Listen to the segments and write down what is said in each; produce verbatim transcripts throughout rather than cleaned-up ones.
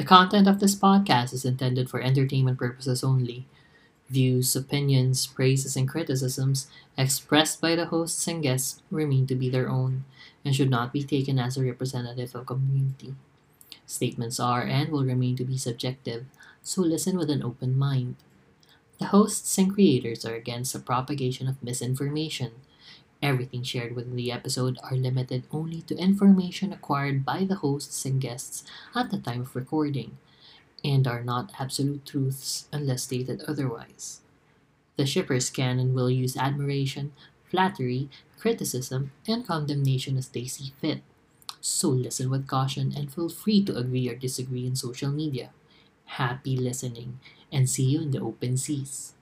The content of this podcast is intended for entertainment purposes only. Views, opinions, praises, and criticisms expressed by the hosts and guests remain to be their own and should not be taken as a representative of the community. Statements are and will remain to be subjective, so listen with an open mind. The hosts and creators are against the propagation of misinformation. Everything shared within the episode are limited only to information acquired by the hosts and guests at the time of recording, and are not absolute truths unless stated otherwise. The shippers can and will use admiration, flattery, criticism, and condemnation as they see fit. So listen with caution and feel free to agree or disagree in social media. Happy listening, and see you in the open seas.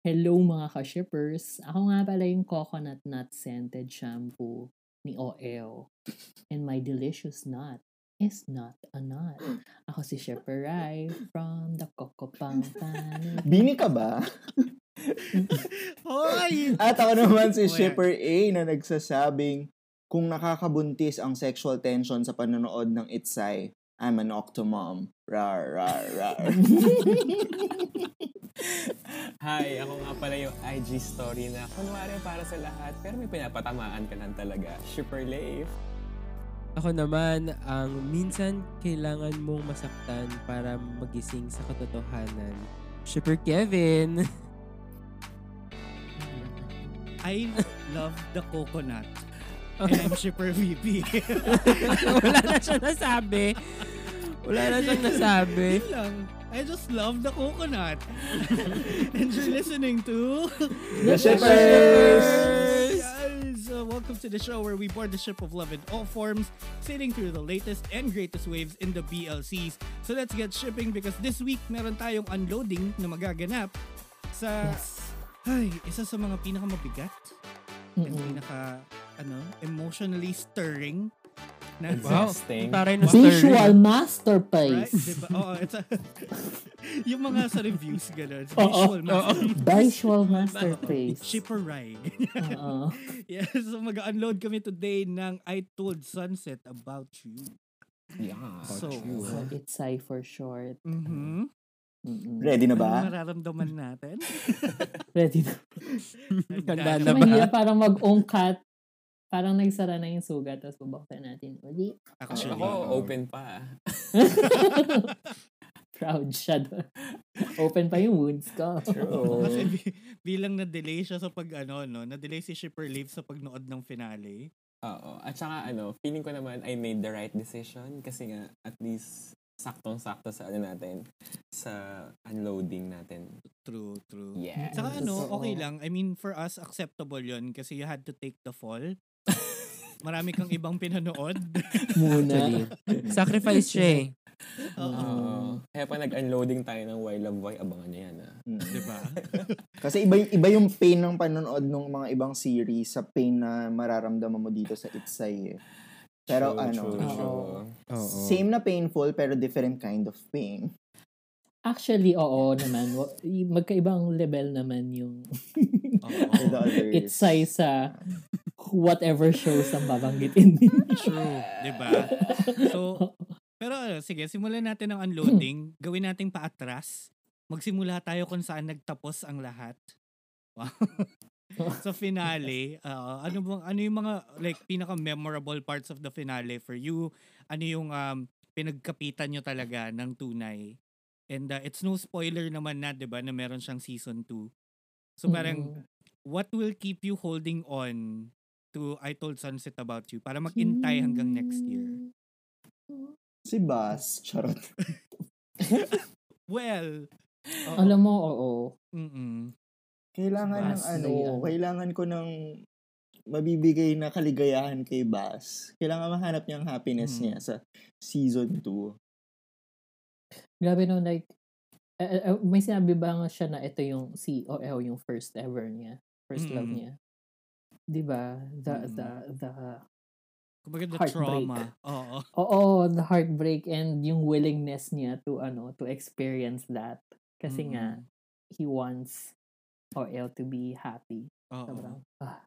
Hello mga ka-shippers! Ako nga pala yung coconut nut scented shampoo ni O L. And my delicious nut is not a nut. Ako si Shipper Rai from the Kokopangpan. Bini ka ba? Hoy! At ako naman si Shipper A na nagsasabing kung nakakabuntis ang sexual tension sa panonood ng Itsay, I'm an octomom. Rar, rar, rar. Hi, ako nga pala yung I G story na kunwari para sa lahat pero may pinapatamaan ka lang talaga. Super life. Ako naman, ang minsan kailangan mong masaktan para magising sa katotohanan. Super Kevin! I love the coconut. And I'm Super V P. Wala na siya nasabi. Wala na siyang nasabi. I just love the coconut. And you're listening to The Shippers! Yes! Uh, welcome to the show where we board the ship of love in all forms, sailing through the latest and greatest waves in the B L Cs. So let's get shipping because this week meron tayong unloading na magaganap sa... Yes. Ay, isa sa mga pinakamabigat, mm-hmm. pinaka, ano, emotionally stirring. Exhausting. Wow. Visual masterpiece. Right? Diba? Oo, it's a... yung mga sa reviews, gano'n. Visual masterpiece. Visual masterpiece. Shipper Rai. Oo. Yes, so mag-unload kami today ng I Told Sunset About You. Yeah. So, you. so it's I for short. Mm-hmm. Mm-hmm. Ready na ba? Ano mararamdaman natin? Ready na ba? Ready na ba? Mahirap parang mag-own cut. Parang nagsara na yung sugat, tapos bubuksan natin ulit. Actually, ako, oh, open pa. Proud siya doon. Open pa yung wounds ko. True. Kasi b- bilang na-delay siya sa pag-ano, no? Na-delay si Shipper Leaf sa pagnood ng finale. Oo. At saka, ano, feeling ko naman I made the right decision kasi nga, at least, saktong-sakto sa ano natin, sa unloading natin. True, true. Yeah. Saka ano, okay lang. I mean, for us, acceptable yun kasi you had to take the fall. Marami kang ibang pinanood. Muna. Sacrifice siya eh. Oo. Kaya pa nag-unloading tayo ng Why Love Why, abangan niya yan ah. Diba? Kasi iba, iba yung pain ng panonood ng mga ibang series sa pain na mararamdaman mo dito sa Itsay eh. Pero true, ano, true, true. Oh, same na painful pero different kind of pain. Actually, oo naman. Magkaibang level naman yung Itsay sa whatever shows ang babanggitin din. True, diba? So, pero uh, sige, simulan natin ang unloading. Gawin natin paatras. Magsimula tayo kung saan nagtapos ang lahat. Wow. Sa finale, uh, ano bang ano yung mga like pinaka-memorable parts of the finale for you? Ano yung um, pinagkapitan nyo talaga ng tunay? And uh, it's no spoiler naman na, 'di ba, na meron siyang season two. So parang mm. what will keep you holding on to I Told Sunset About You para mag-intay hanggang next year? Si Bas, charot. Well, uh-oh. Alam mo, oo. Mm-mm. Kailangan Bas, ng ano, yan. Kailangan ko ng mabibigay na kaligayahan kay Bas. Kailangan mahanap niya ang happiness mm-hmm. niya sa season two. Grabe no, like, uh, uh, may sinabi ba nga siya na ito yung C O L, yung first ever niya? First mm-hmm. love niya? Diba? The, mm. the, the, the, the trauma. Oo. Oo, the heartbreak and yung willingness niya to, ano, to experience that. Kasi mm. nga, he wants O L to be happy. Oo. Sobrang, ah,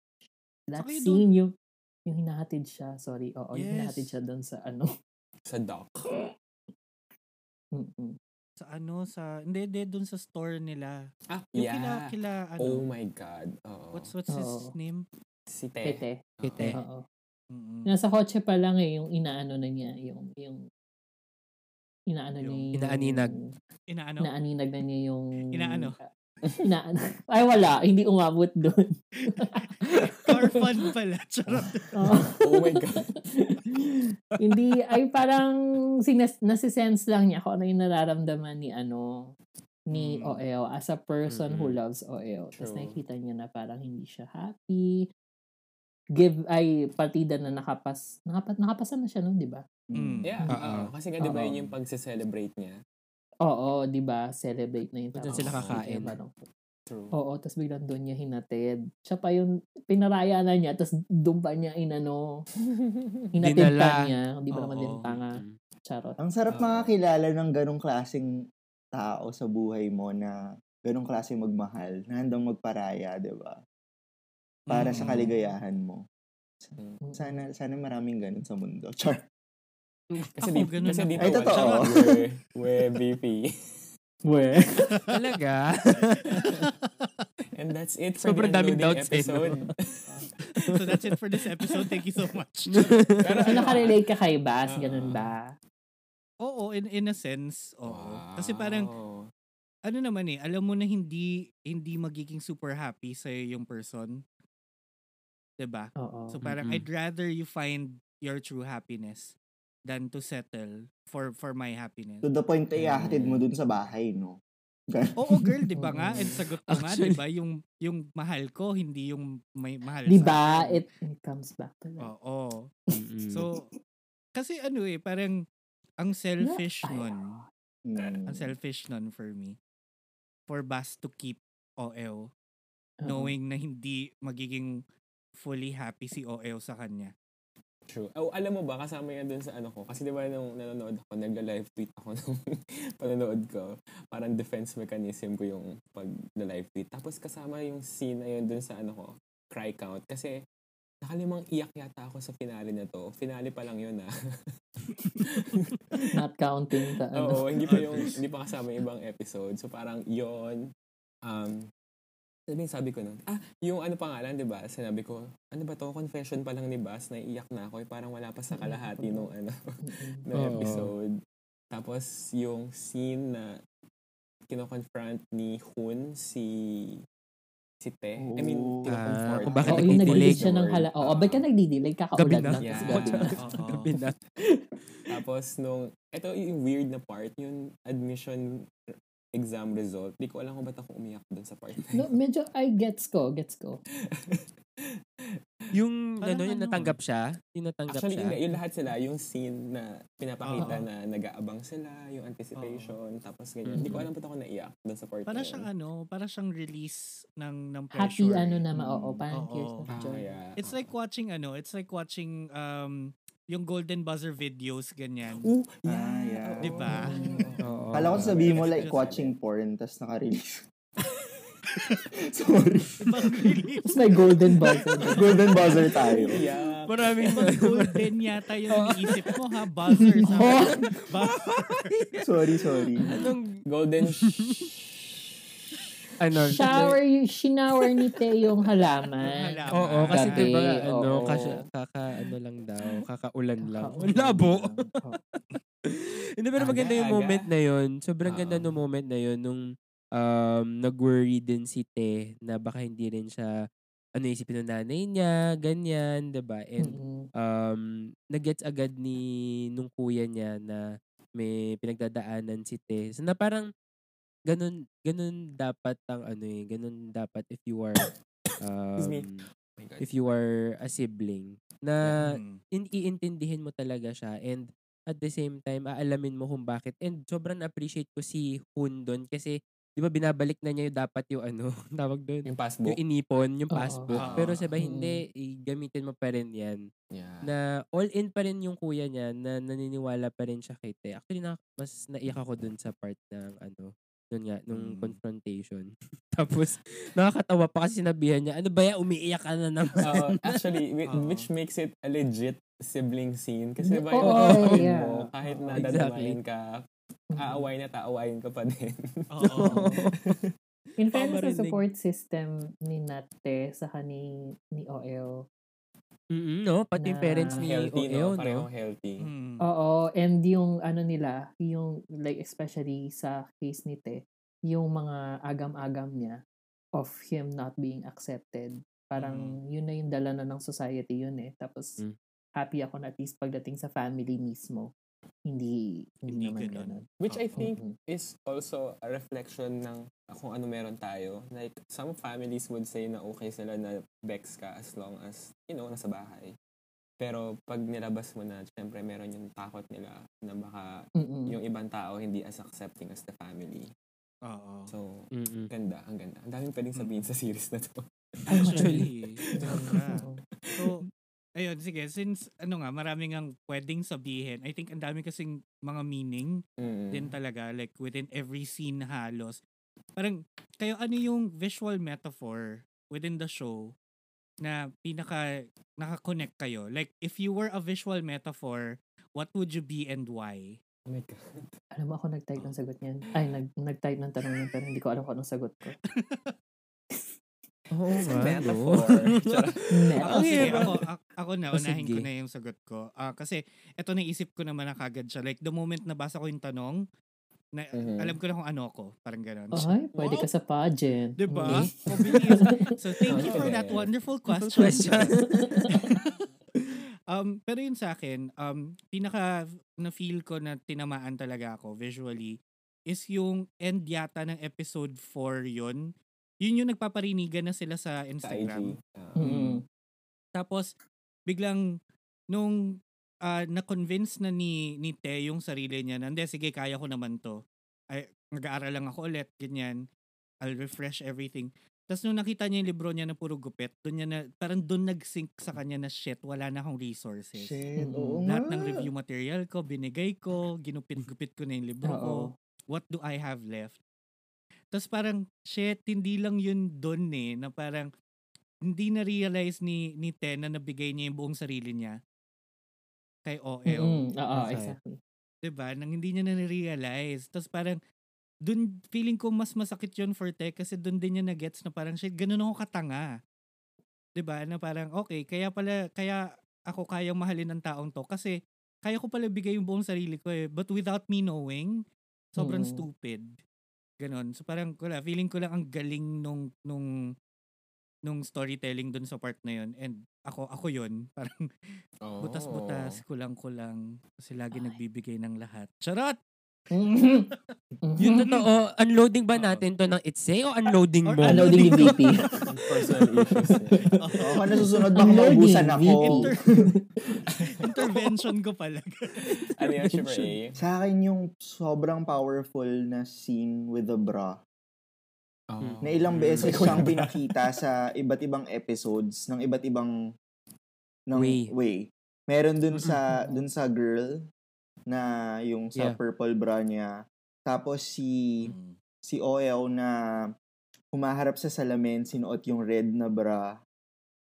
that so, scene, yung, Yung hinahatid siya, sorry, oo, yes. Yung hinahatid siya doon sa ano. Sa dock. Sa ano, sa, hindi, hindi, doon sa store nila. Ah, yung yeah. Kila, kila, ano. Oh my God. Uh-oh. What's, what's Uh-oh. his name? Si Te. Tete. Si Te. Oo. Mm-hmm. Nasa kotse pa lang eh, yung inaano na niya, yung, yung, inaano yung, niya yung, inaaninag. Inaano? Inaaninag na niya yung, inaano? Inaano. Ay, wala. Hindi umabot doon. Car fun pala. Charot. Oh. Oh my God. Hindi, ay parang, sinas, nasisense lang niya kung ano yung nararamdaman ni, ano, ni mm. O L as a person mm. who loves O L. Tapos nakikita niya na parang hindi siya happy. Give ay partida na nakapas nakapas nakapasan na siya noon, 'di ba? Mm. Yeah. Uh-oh. Kasi nga 'di ba yun yung pagse-celebrate niya. Oo, 'di ba? Celebrate na yun. Tapos sila kakain. True. Oo, tapos biglang doon niya hinatid. Siya pa yung pinaraya na niya, tapos doon pa niya inano. Hinatid pa niya, 'di ba naman din tanga. Charot. Ang sarap makakilala ng ganung klaseng tao sa buhay mo na ganung klaseng magmahal, na handang magparaya, 'di ba? Para mm. sa kaligayahan mo. Sana sana maraming ganun sa mundo. Char. Kasi ako, di, ganun kasi dito. Ay, totoo. We, B P. We. Talaga? And that's it for Super the unloading episode. So that's it for this episode. Thank you so much. Pero so nakarelate ka kay Bas? Ganun ba? Oo, in, in a sense. Oo. Wow. Kasi parang... Ano naman eh, alam mo na hindi hindi magiging super happy sa'yo yung person. 'Di ba? So parang mm-hmm. I'd rather you find your true happiness than to settle for for my happiness. To the point na ihahatid mo dun sa bahay, no? Oo, girl, 'di ba nga? And sagot ko nga, 'di ba, yung yung mahal ko, hindi yung may mahal sa'yo. 'Di ba? It, it comes back to that. Oo. So kasi ano eh, parang ang selfish nun. Mm. Ang selfish nun for me. For Bas to keep O L knowing uh-huh. na hindi magiging fully happy si O L sa kanya. True. Oh, alam mo ba, kasama yan dun sa ano ko. Kasi diba nung nanonood ako, nagla-live tweet ako nung panonood ko. Parang defense mechanism ko yung pag-live tweet. Tapos kasama yung scene na yun dun sa ano ko, cry count. Kasi nakalimang iyak yata ako sa finale na to. Finale pa lang yun ah. Not counting ta ano. Oo, hindi pa yung hindi pa kasama yung ibang episode. So parang yon um sabi sabi ko noon. Ah, yung ano pangalan, 'di ba? Sinabi ko, ano ba to? Confession pa lang ni Bas, naiiyak na ako, eh, parang wala pa sa kalahati nung ano ng episode. Tapos yung scene na kino-confront ni Hoon si si Te. I mean, kino-confront. Uh, kung bakit oh, nagdidilig siya ng hala. Oo, oh, bakit nagdidilig kakaulan lang yeah. Gabi na. Gabi na. Tapos nung, ito yung weird na part, yung admission exam result. Di ko alam kung ba't ako umiyak dun sa part. No, medyo, ay, gets ko, gets ko. Yung, ano, ano, yung natanggap siya? Yung natanggap Actually, siya? Actually, yung lahat sila, yung scene na pinapakita uh-huh. na nag-aabang sila, yung anticipation, uh-huh. tapos ganyan. Mm-hmm. Di ko alam ba't ako naiyak dun sa part. Para siyang ano, para siyang release ng, ng pressure. Happy ano na ma-oo, parang tears na joy. It's uh-oh. like watching, ano, it's like watching, um, yung golden buzzer videos, ganyan. Oh, yeah. Ah, yeah. Oh, diba? Oh, oh, kala ko sabihin mo like watching porn, tapos naka-release. Sorry. Tapos may golden buzzer. Golden buzzer tayo. Yeah. Maraming mga golden yata yung iniisip mo, ha? Buzzer. Oh. Buzzer. Sorry, sorry. Anong golden sh- Ano, shower, like, shinower ni Te yung halaman. Oo, oh, oh, kasi diba, ano, oh. kaka, kaka, ano lang daw, kakaulan lang. Ang labo. Hindi, pero maganda yung moment na yun. Sobrang ganda yung moment na yun, nung um, nag-worry din si Te, na baka hindi rin siya, ano, isipin ng nanay niya, ganyan, diba? And, mm-hmm. um, nag-gets agad ni, nung kuya niya, na may pinagdadaanan si Te. So, na parang, ganun ganun dapat ang ano eh ganun dapat if you are um, Excuse me. Oh my God. If you are a sibling na in- iintindihin mo talaga siya and at the same time aalamin mo kung bakit and sobrang appreciate ko si Hoon doon kasi 'di ba binabalik na niya yung dapat yung ano tawag doon yung passbook yung inipon yung oh, passbook oh, oh. pero sabi hindi gamitin mo pa rin yan yeah. na all in pa rin yung kuya niya na naniniwala pa rin siya kay Te actually na, mas naiyak ako doon sa part ng ano Nun nga, nung mm. confrontation. Tapos, nakakatawa pa kasi sinabihan niya, ano ba yan, umiiyak ka na naman. Uh, actually, uh, which makes it a legit sibling scene. Kasi ba yung oh, yeah. mo, kahit na dadamahin ka, aaway na taawayin ka pa din. Oo. In fairness, sa support system ni Nate, saka ni, ni O L, Mm-hmm, no, pati na parents ni healthy, O L, no? Parehong healthy. Mm. Oo, and yung ano nila, yung like especially sa case ni Te, yung mga agam-agam niya of him not being accepted. Parang mm. yun na yung dala na ng society yun eh. Tapos mm. happy ako na at least pagdating sa family mismo. Hindi, hindi, hindi naman ganun. Which oh, I think oh, oh. is also a reflection ng kung ano meron tayo. Like, some families would say na okay sila na bex ka as long as, you know, nasa bahay. Pero pag nilabas mo na, syempre meron yung takot nila na baka mm-mm. yung ibang tao hindi as accepting as the family. Oo. So, mm-mm. ganda, ang ganda. Ang daming pwedeng sabihin sa series na to. Actually. So, ayun, sige, since ano nga, maraming ang pwedeng sabihin. I think ang dami kasing mga meaning mm. din talaga, like within every scene halos. Parang, kayo ano yung visual metaphor within the show na pinaka, naka-connect kayo? Like, if you were a visual metaphor, what would you be and why? Oh my God. Alam mo ako nag-type ng sagot niyan. Ay, nag- nag-type ng tanong niyan pero hindi ko alam kung anong sagot ko. Oh, it's a metaphor. Metaphor. Okay, ako, ako na, unahin ko na yung sagot ko. Uh, kasi, ito naisip ko naman na kagad siya. Like, the moment nabasa ko yung tanong, na, mm-hmm. alam ko na kung ano ako. Parang gano'n. Okay, oh, pwede wow. ka sa pageant. Diba? Okay. So, thank you for that wonderful question. um, pero yun sa akin, um, pinaka na-feel ko na tinamaan talaga ako visually is yung end yata ng episode four yun. Yun yung nagpaparinigan na sila sa Instagram. Uh, mm-hmm. Tapos, biglang, nung uh, na-convince na ni, ni Te yung sarili niya na, hindi, sige, kaya ko naman to. Ay, nag-aaral lang ako ulit, ganyan. I'll refresh everything. Tapos nung nakita niya yung libro niya na puro gupit, dun niya na, parang dun nag-sync sa kanya na shit, wala na akong resources. Shit, oo nga. Lahat ng review material ko, binigay ko, ginupit-gupit ko na yung libro ko. What do I have left? Tapos parang, shit, hindi lang yun dun eh, na parang, hindi na-realize ni, ni Te na nabigay niya yung buong sarili niya kay O L. Mm-hmm. Oo, exactly. Diba? Nang hindi niya na-realize. Tapos parang, dun, feeling ko mas masakit yun for Te kasi dun din niya na-gets na parang, shit, ganun ako katanga. Diba? Na parang, okay, kaya pala, kaya ako kayang mahalin ng taong to kasi kaya ko pala bigay yung buong sarili ko eh. But without me knowing, sobrang mm-hmm. stupid. Ganon. So parang wala, feeling ko lang ang galing nung nung nung storytelling dun sa part na yun. And ako ako yun, parang oh. butas-butas, kulang-kulang kasi lagi Ay. nagbibigay ng lahat. Charot. Mm-hmm. Yun totoo. Unloading ba natin to ng Itsay o unloading mo? Unloading V P. Personal issues. Oo, ano susunod bang maubusan ako? Inter- Intervention ko pala. Ano yan, Shiver A? Sa akin yung sobrang powerful na scene with the bra. Oh. Na ilang beses siyang pinakita sa iba't ibang episodes ng iba't ibang ng way. way. Meron dun sa dun sa girl na yung sa yeah. purple bra niya. Tapos si mm. si O L na humaharap sa salamin, sinuot yung red na bra.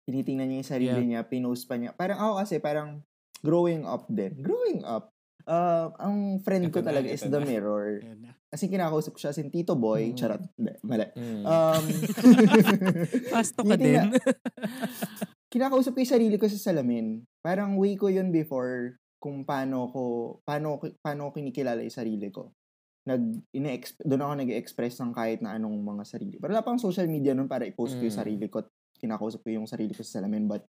Tinitingnan niya yung sarili yeah. niya, pinost pa niya. Parang ako kasi, parang growing up din. Growing up. Uh, ang friend ko talaga is the mirror. Kasi kinakausap ko siya sin Tito Boy. Mm. Charot. Mali. Mm. Um, Pasto ka din. Kinakausap ko yung sarili ko sa salamin. Parang way ko yun before kung paano ko paano paano kinikilala 'yung sarili ko. Nag ina-exp- doon ako nag-express ng kahit na anong mga sarili. Pero wala pang social media noon para i-post ko 'yung mm. sarili ko. Kinakausap ko 'yung sarili ko sa salamin, but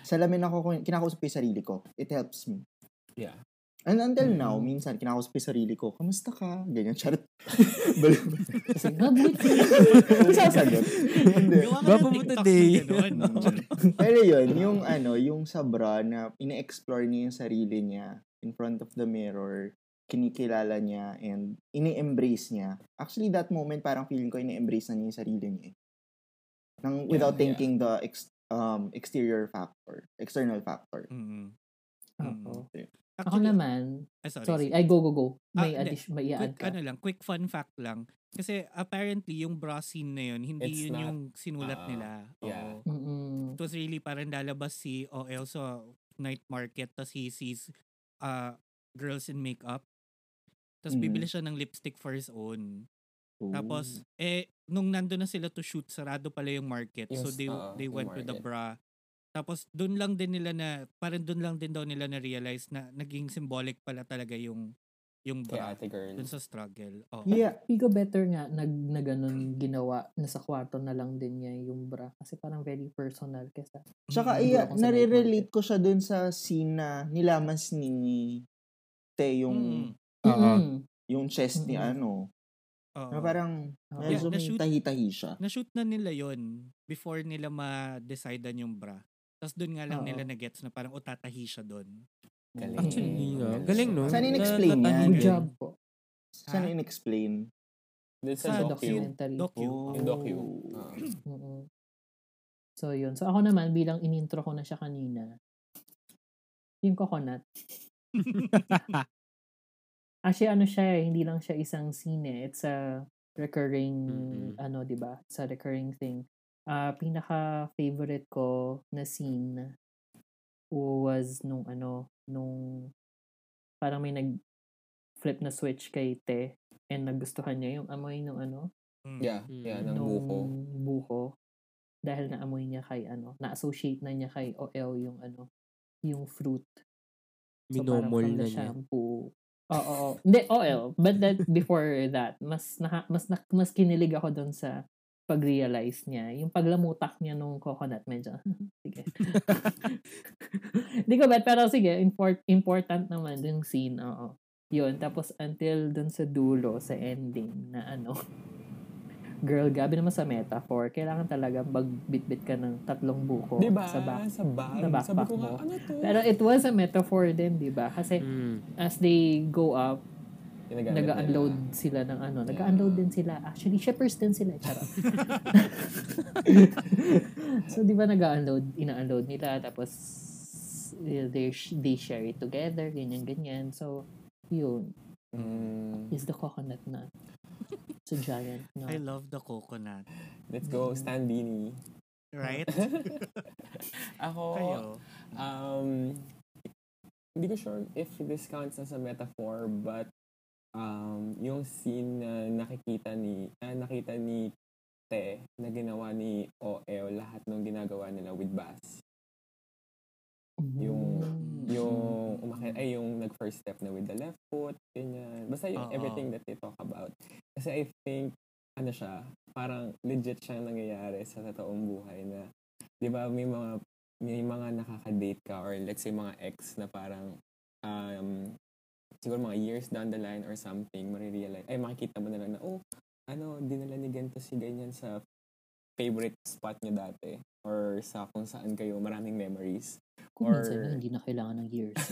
salamin ako kinakausap ko 'yung sarili ko. It helps me. Yeah. And until mm. now, minsan kinakausap ko 'yung sarili ko. Kamusta ka? Ganyan chat. Kasi nabuti. Sasagot. Bago mo today. Pero yun, yung ano, yung sa bra na ina-explore niya yung sarili niya in front of the mirror, kinikilala niya and ini-embrace niya. Actually, that moment parang feeling ko ini-embrace na niya yung sarili niya. Nang without yeah, thinking yeah. the ex- um exterior factor, external factor. Mhm. Oo. Actually, ako naman, ah, sorry, sorry. ay go, go, go. May ah, addition, may i-add ka. Ano lang, quick fun fact lang. Kasi apparently yung bra scene na yun, hindi it's yun not, yung sinulat uh, nila. Yeah. It was really parang lalabas si O L sa night market tapos he sees uh, girls in makeup. Tapos mm. bibili siya ng lipstick for his own. Ooh. Tapos, eh, nung nandun na sila to shoot, sarado pala yung market. Yes, so they uh, they went to the bra. Tapos dun lang din nila na, parang dun lang din daw nila na-realize na naging symbolic pala talaga yung yung bra, yeah, dun sa struggle. Oh. Yeah, pigo better nga nag na ganun ginawa, nasa kwarto na lang din niya yung bra kasi parang very personal kesa. Tsaka iya, yeah, nare-relate ko siya dun sa scene na nilamas ni Te yung mm. uh, mm. yung chest mm. ni ano. Uh, na parang medyo yeah, tahi-tahi siya. Na-shoot na nila yon before nila ma-decidean yung bra. Tapos dun nga lang uh, nila na-gets na parang utatahi siya dun. Galing. Actually, no. Galing, no? Saan in-explain na, yan? Good job po. Saan ah? in-explain? Doon sa documentary. Docu. Oh. Docu. Ah. Mm-hmm. So, yun. So, ako naman, bilang in-intro ko na siya kanina, yung coconut. Actually, ano siya, hindi lang siya isang scene. It's a recurring, mm-hmm. ano, diba? It's a recurring thing. Uh, pinaka-favorite ko na scene was nung ano, nung parang may nag-flip na switch kay Te and nagustuhan niya yung amoy ng ano? Yeah, yeah, ng buko. buko. Dahil naamoy niya kay ano, na-associate na niya kay O L yung ano, yung fruit. So, minomol na niya. Oo, oo. Hindi, O L. But that, before that, mas naha, mas na, mas kinilig ako dun sa pag-realize niya. Yung paglamutak niya nung coconut, medyo, sige. Hindi ko bad, pero sige, import, important naman yung scene, oo. Yun, tapos until dun sa dulo, sa ending, na ano, girl, gabi naman sa metaphor, kailangan talaga magbitbit ka ng tatlong buko, diba? sa back, sa, bag, sa backpack ko, mo. Ano to? Pero it was a metaphor din, diba? Kasi mm. as they go up, nag-unload sila ng ano. Yeah. Nag-unload din sila. Actually, shippers din sila. Charot. So, di ba nag-unload, ina-unload nila, tapos they, they share it together, ganyan-ganyan. So, yun. Mm. Is the coconut nut. It's a giant nut. I love the coconut. Let's go, Standini. Right? Ako, kayo. um, hindi ko sure if this counts as a metaphor, but Um, yung scene na nakikita ni uh, nakita ni Te na ginawa ni O L lahat ng ginagawa nila with Bass. Yung yung umakyat ay yung nag first step na with the left foot, ganyan. Basta yung uh-oh. Everything that they talk about. Kasi I think ano siya, parang legit siyang nangyayari sa totoong buhay na 'di ba may mga may mga nakaka-date ka or let's say mga ex na parang um siguro mga years down the line or something, marirealize, ay makikita mo na lang na, oh, ano, dinala ni ganito si ganyan sa favorite spot niyo dati or sa kung saan kayo maraming memories. Kung or minsan, hindi na kailangan ng years.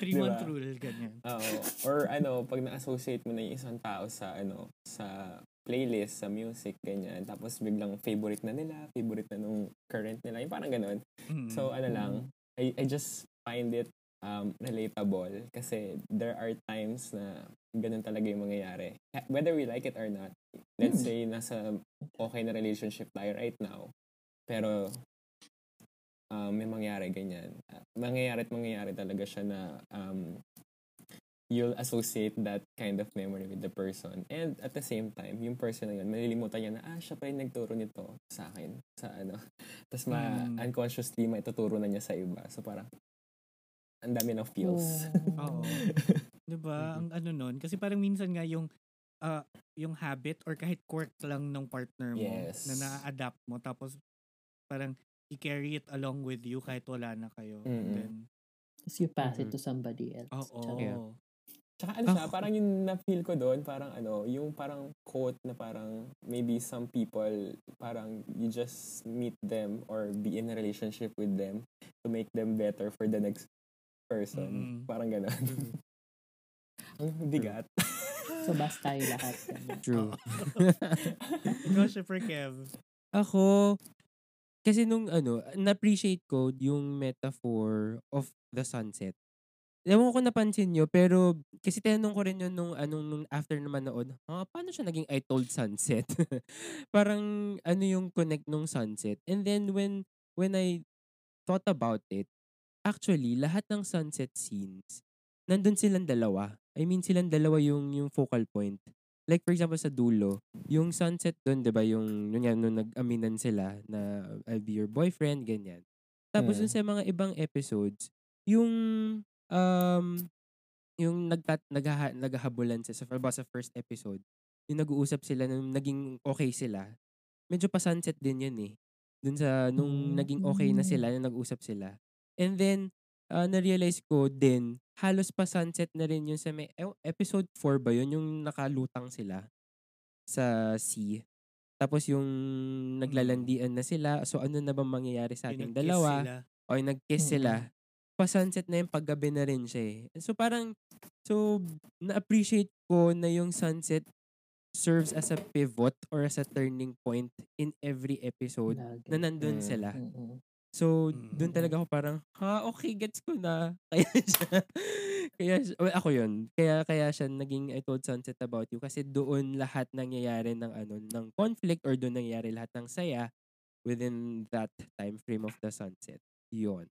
Three-month diba? Rule, ganyan. Oo. Or ano, pag na-associate mo na yung isang tao sa, ano, sa playlist, sa music, ganyan, tapos biglang favorite na nila, favorite na nung current nila, yung parang ganun. Mm-hmm. So, ano lang, I, I just find it Um, relatable kasi there are times na ganun talaga yung mangyayari. Whether we like it or not, let's hmm. say nasa okay na relationship tayo right now, pero um, may mangyayari ganyan. Mangyayari at mangyayari talaga siya na um, you'll associate that kind of memory with the person. And at the same time, yung person na yun, malilimutan niya na, ah, siya pa yung nagturo nito sa akin. Sa ano. Tapos ma- hmm. unconsciously, maituturo na niya sa iba. So parang, ang dami ng feels. Oh. Oo. Diba? Ang ano nun? Kasi parang minsan nga yung uh, yung habit or kahit quirk lang ng partner mo yes. na na-adapt mo tapos parang i-carry it along with you kahit wala na kayo. Mm-hmm. Then, so you pass mm-hmm. it to somebody else. Oo. Oh, oh. Tsaka ano siya, parang yung na-feel ko doon, parang ano, yung parang quote na parang maybe some people, parang you just meet them or be in a relationship with them to make them better for the next person. Mm-hmm. Parang gano'n. Ang bigat. So, basta yung lahat. True. Ikaw, Shipper Kev. Ako, kasi nung ano, na-appreciate ko yung metaphor of the sunset. Ewan ko napansin nyo, pero kasi tinanong ko rin yun nung, anong, nung after naman noon, ah, paano siya naging I Told Sunset? Parang ano yung connect nung sunset. And then when when I thought about it, actually, lahat ng sunset scenes, nandun silang dalawa. I mean, silang dalawa yung, yung focal point. Like for example, sa dulo, yung sunset dun, di ba, yung, yung, yung, yung nag-aminan sila na I'll be your boyfriend, ganyan. Tapos dun sa mga ibang episodes, yung Um, yung nagtat, nagha, naghahabulan sa, sa first episode, yung nag-uusap sila, nung naging okay sila, medyo pa-sunset din yun eh. Dun sa, nung naging okay na sila, nung nag-usap sila. And then, uh, na-realize ko din, halos pa-sunset na rin yun sa may, episode four ba yun? Yung nakalutang sila sa sea. Tapos yung naglalandian na sila, so ano na bang mangyayari sa ating dalawa? O yung nag-kiss sila. Pa-sunset na yung paggabi na rin siya eh. So parang, so na-appreciate ko na yung sunset serves as a pivot or as a turning point in every episode na nandun sila. So dun talaga ako parang, ha, okay, gets ko na. Kaya siya, kaya siya, well, ako yun. Kaya, kaya siya naging I Told Sunset About You kasi doon lahat nangyayari ng ano, ng conflict or doon nangyayari lahat ng saya within that time frame of the sunset. Yun.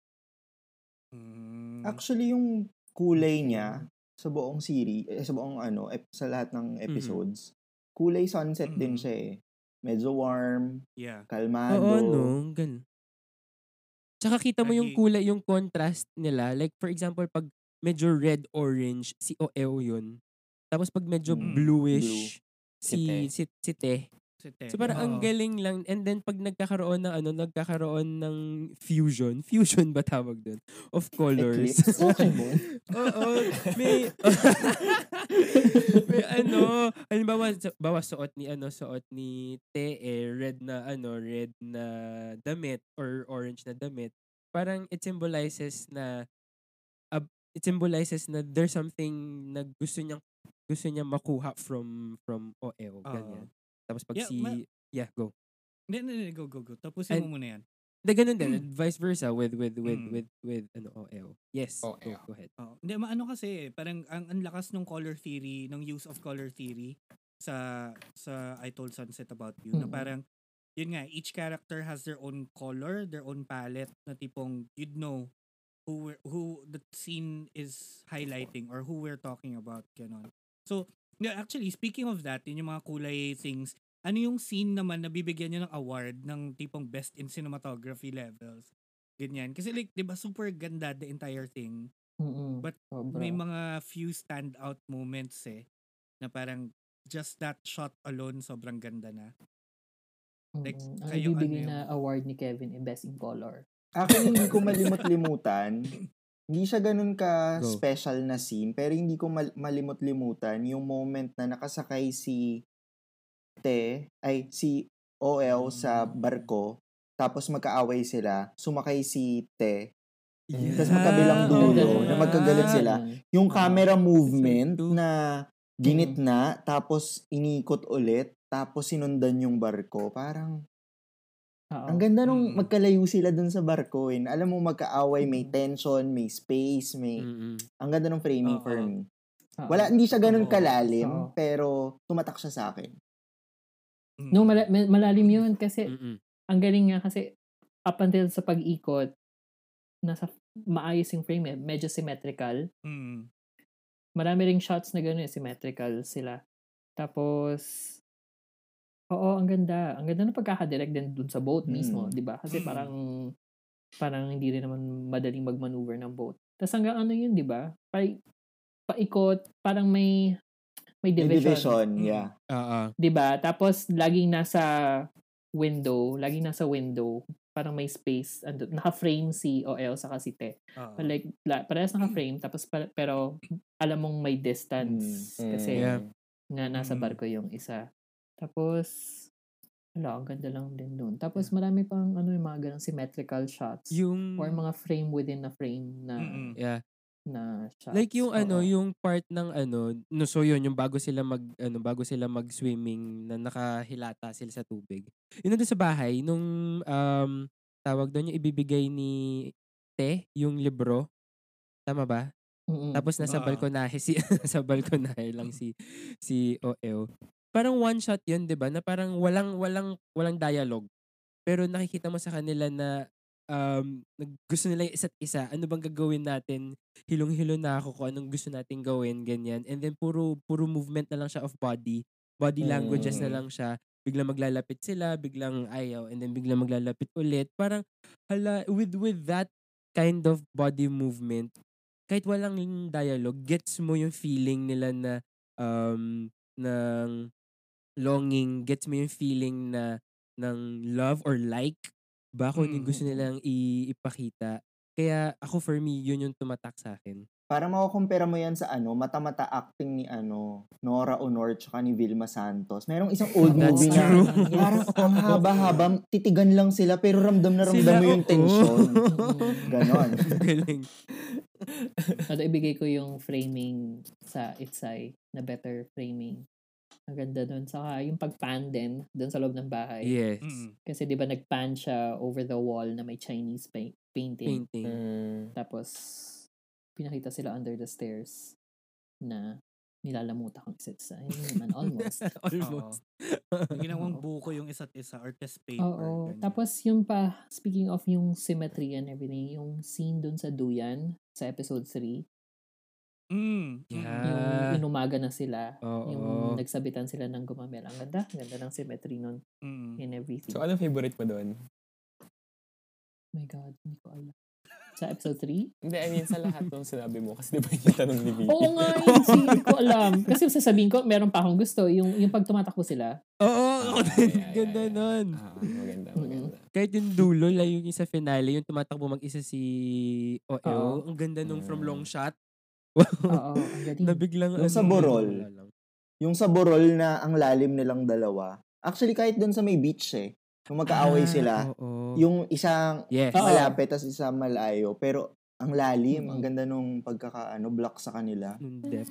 Actually, yung kulay niya sa buong series, eh, sa buong ano, ep, sa lahat ng episodes, mm-hmm. kulay sunset mm-hmm. din siya eh. Medyo warm, yeah. kalmado. Oo, no? Ganun. Tsaka kita mo yung kulay, yung contrast nila. Like, for example, pag medyo red-orange, si Oeo yun. Tapos pag medyo mm-hmm. bluish, Blue. si si, si Te. So parang oh. ang galing lang. And then pag nagkakaroon ng ano, nagkakaroon ng fusion. Fusion ba tawag doon? Of colors. Okay mo. Oo. May, may ano, halimbawa, bawa suot ni ano, suot ni Te, eh, red na ano, red na damit or orange na damit. Parang it symbolizes na uh, it symbolizes na there's something na gusto niyang gusto niyang makuha from from Oeo. Ganyan. Uh. Tapos pag yeah, si... Ma- yeah, go. Hindi, hindi, go, go, go. Tapusin mo muna yan. Hindi, ganun din. Mm. Vice versa with, with, with, mm. with, with, ano, O L. Yes, O L. Go, go ahead. Hindi, oh. maano kasi, parang ang, ang lakas ng color theory, ng use of color theory sa sa I Told Sunset About You, mm. na parang, yun nga, each character has their own color, their own palette, na tipong, you'd know who who the scene is highlighting or who we're talking about. Ganon. So, yeah, actually, speaking of that, yun yung mga kulay things, ano yung scene naman na bibigyan nyo ng award ng tipong best in cinematography levels? Ganyan. Kasi like, di ba, super ganda the entire thing. Mm-mm. But oh, may mga few standout moments eh, na parang just that shot alone, sobrang ganda na. Like, mm-hmm. Ang ibibigay ano na award ni Kevin in best in color. Ako hindi ko malimut-limutan. Hindi siya ganun ka-special na scene, pero hindi ko mal- malimot-limutan yung moment na nakasakay si Te, ay, si O L sa barko, tapos magkaaway sila, sumakay si Te, yeah. tapos magkabilang dulo, na magkagalit sila. Yung camera movement na ginitna, tapos inikot ulit, tapos sinundan yung barko, parang... Uh-oh. Ang ganda nung mm-hmm. magkalayo sila dun sa barko eh. Alam mo, magkaaway, may tension, may space, may... Mm-hmm. Ang ganda nung framing Uh-oh. for me. Uh-oh. Wala, hindi siya ganun kalalim, Uh-oh. pero tumatak siya sa akin. Mm-hmm. No, mal- malalim yun kasi mm-hmm. ang galing nga kasi up until sa pag-ikot, nasa maayos yung frame eh. Medyo symmetrical. Mm-hmm. Marami ring shots na ganun eh, symmetrical sila. Tapos... Oo, ang ganda. Ang ganda ng pagkakadirect din dun sa boat mismo, mm. di ba? Kasi parang parang hindi rin naman madaling mag-maneuver ng boat. Tapos hanggang ano yun, di ba? Parang paikot, parang may may division. May division, yeah. Uh-uh. Di ba? Tapos laging nasa window, laging nasa window, parang may space. Ando, naka-frame si O L saka si Te. Uh-huh. Like, parehas naka-frame, tapos para, pero alam mong may distance. Mm. Kasi yeah. nga nasa barko yung isa. Tapos, wala, ang ganda lang din doon. Tapos, marami pang, ano, yung mga ganang symmetrical shots. Yung... Or mga frame within a frame na, yeah. na shots. Like yung, so, ano, yung part ng, ano, no, so yun, yung bago sila mag, ano, bago sila mag-swimming na nakahilata sila sa tubig. Yun doon sa bahay, nung, um, tawag doon, yung ibibigay ni Te, yung libro. Tama ba? Mm-hmm. Tapos nasa uh-huh. balkonahe si sa balkonahe lang si si O L. Parang one shot 'yun, 'di ba? Na parang walang walang walang dialogue. Pero nakikita mo sa kanila na um gusto nila yung isa't isa. Ano bang gagawin natin? Hilong-hilo na ako kung anong gusto nating gawin, ganyan. And then puro puro movement na lang siya of body. Body languages mm. na lang siya. Biglang maglalapit sila, biglang ayaw, and then biglang maglalapit ulit. Parang hala, with with that kind of body movement, kahit walang dialogue, gets mo yung feeling nila na um ng longing, gets mo yung feeling na ng love or like ba kung mm-hmm. gusto nilang ipakita. Kaya ako, for me, yun yung tumatak sa akin. Parang makukumpera mo yan sa ano, mata-mata acting ni ano, Nora Honor tsaka ni Vilma Santos. Merong isang old movie na parang ang haba-haba, titigan lang sila pero ramdam na ramdam sila, mo yung tension. Ganon. Galing. At ibigay ko yung framing sa Itzay na better framing. Ang ganda nun. Saka yung pag-pan din dun sa loob ng bahay. Yes. Mm. Kasi di ba nag-pan siya over the wall na may Chinese paint- painting. Painting. Mm. Tapos pinakita sila under the stairs na nilalamutan kang isa't isa. Ayun, almost. Almost. Ginawang buko yung isa't isa or test paper. Oo. Tapos yung pa, speaking of yung symmetry and everything, yung scene dun sa Duyan sa episode three. Mm. Yeah. Yung inumaga na sila. Oh, yung oh. nagsabitan sila ng gumamel. Ang ganda. Ang ganda ng symmetry nun mm. in everything. So, anong favorite mo dun? Oh my God, hindi ko alam. Sa episode three? Hindi, I mean, sa lahat nung sinabi mo. Kasi di ba yung tanong ni Vicky? Oo nga, yun. Hindi ko alam. Kasi sasabihin ko, meron pa akong gusto. Yung, yung pag tumatakbo sila. Oo, oh, yeah, yeah, ganda yeah, yeah. nun. Ah, maganda, maganda. Mm-hmm. Kahit yung dulo, like, yung isa finale, yung tumatakbo mag-isa si O L. Oh. Ang ganda nung from long shot. Wow. Oo, ang ganda. Nabiglang, yung sa Borol. Yung sa Borol na ang lalim nilang dalawa. Actually, kahit dun sa may beach eh. Nung magkaaway ah, sila, oh, oh. yung isang yes. malapit at isang malayo. Pero ang lalim, mm-hmm. ang ganda nung pagkakaano, block sa kanila. Lapit,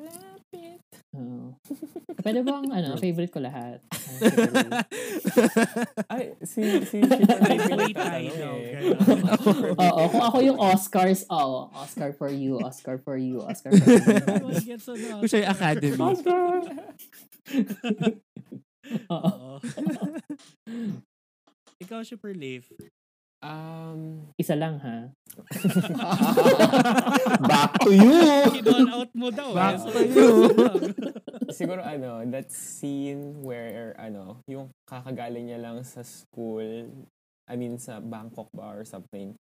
lapit. Oh. Pwede bang, ano, favorite ko lahat? Ay, si, si, si, oo, kung ako yung Oscars, oh, Oscar for you, Oscar for you, Oscar for you. Kung siya yung Academy. Oscar! Oo. Ikaw, Super Leaf. Um, isa lang, ha? Back to you! Kidon out mo daw. Back to you! Siguro, ano, that scene where, ano, yung kakagaling niya lang sa school, I mean, sa Bangkok ba or something.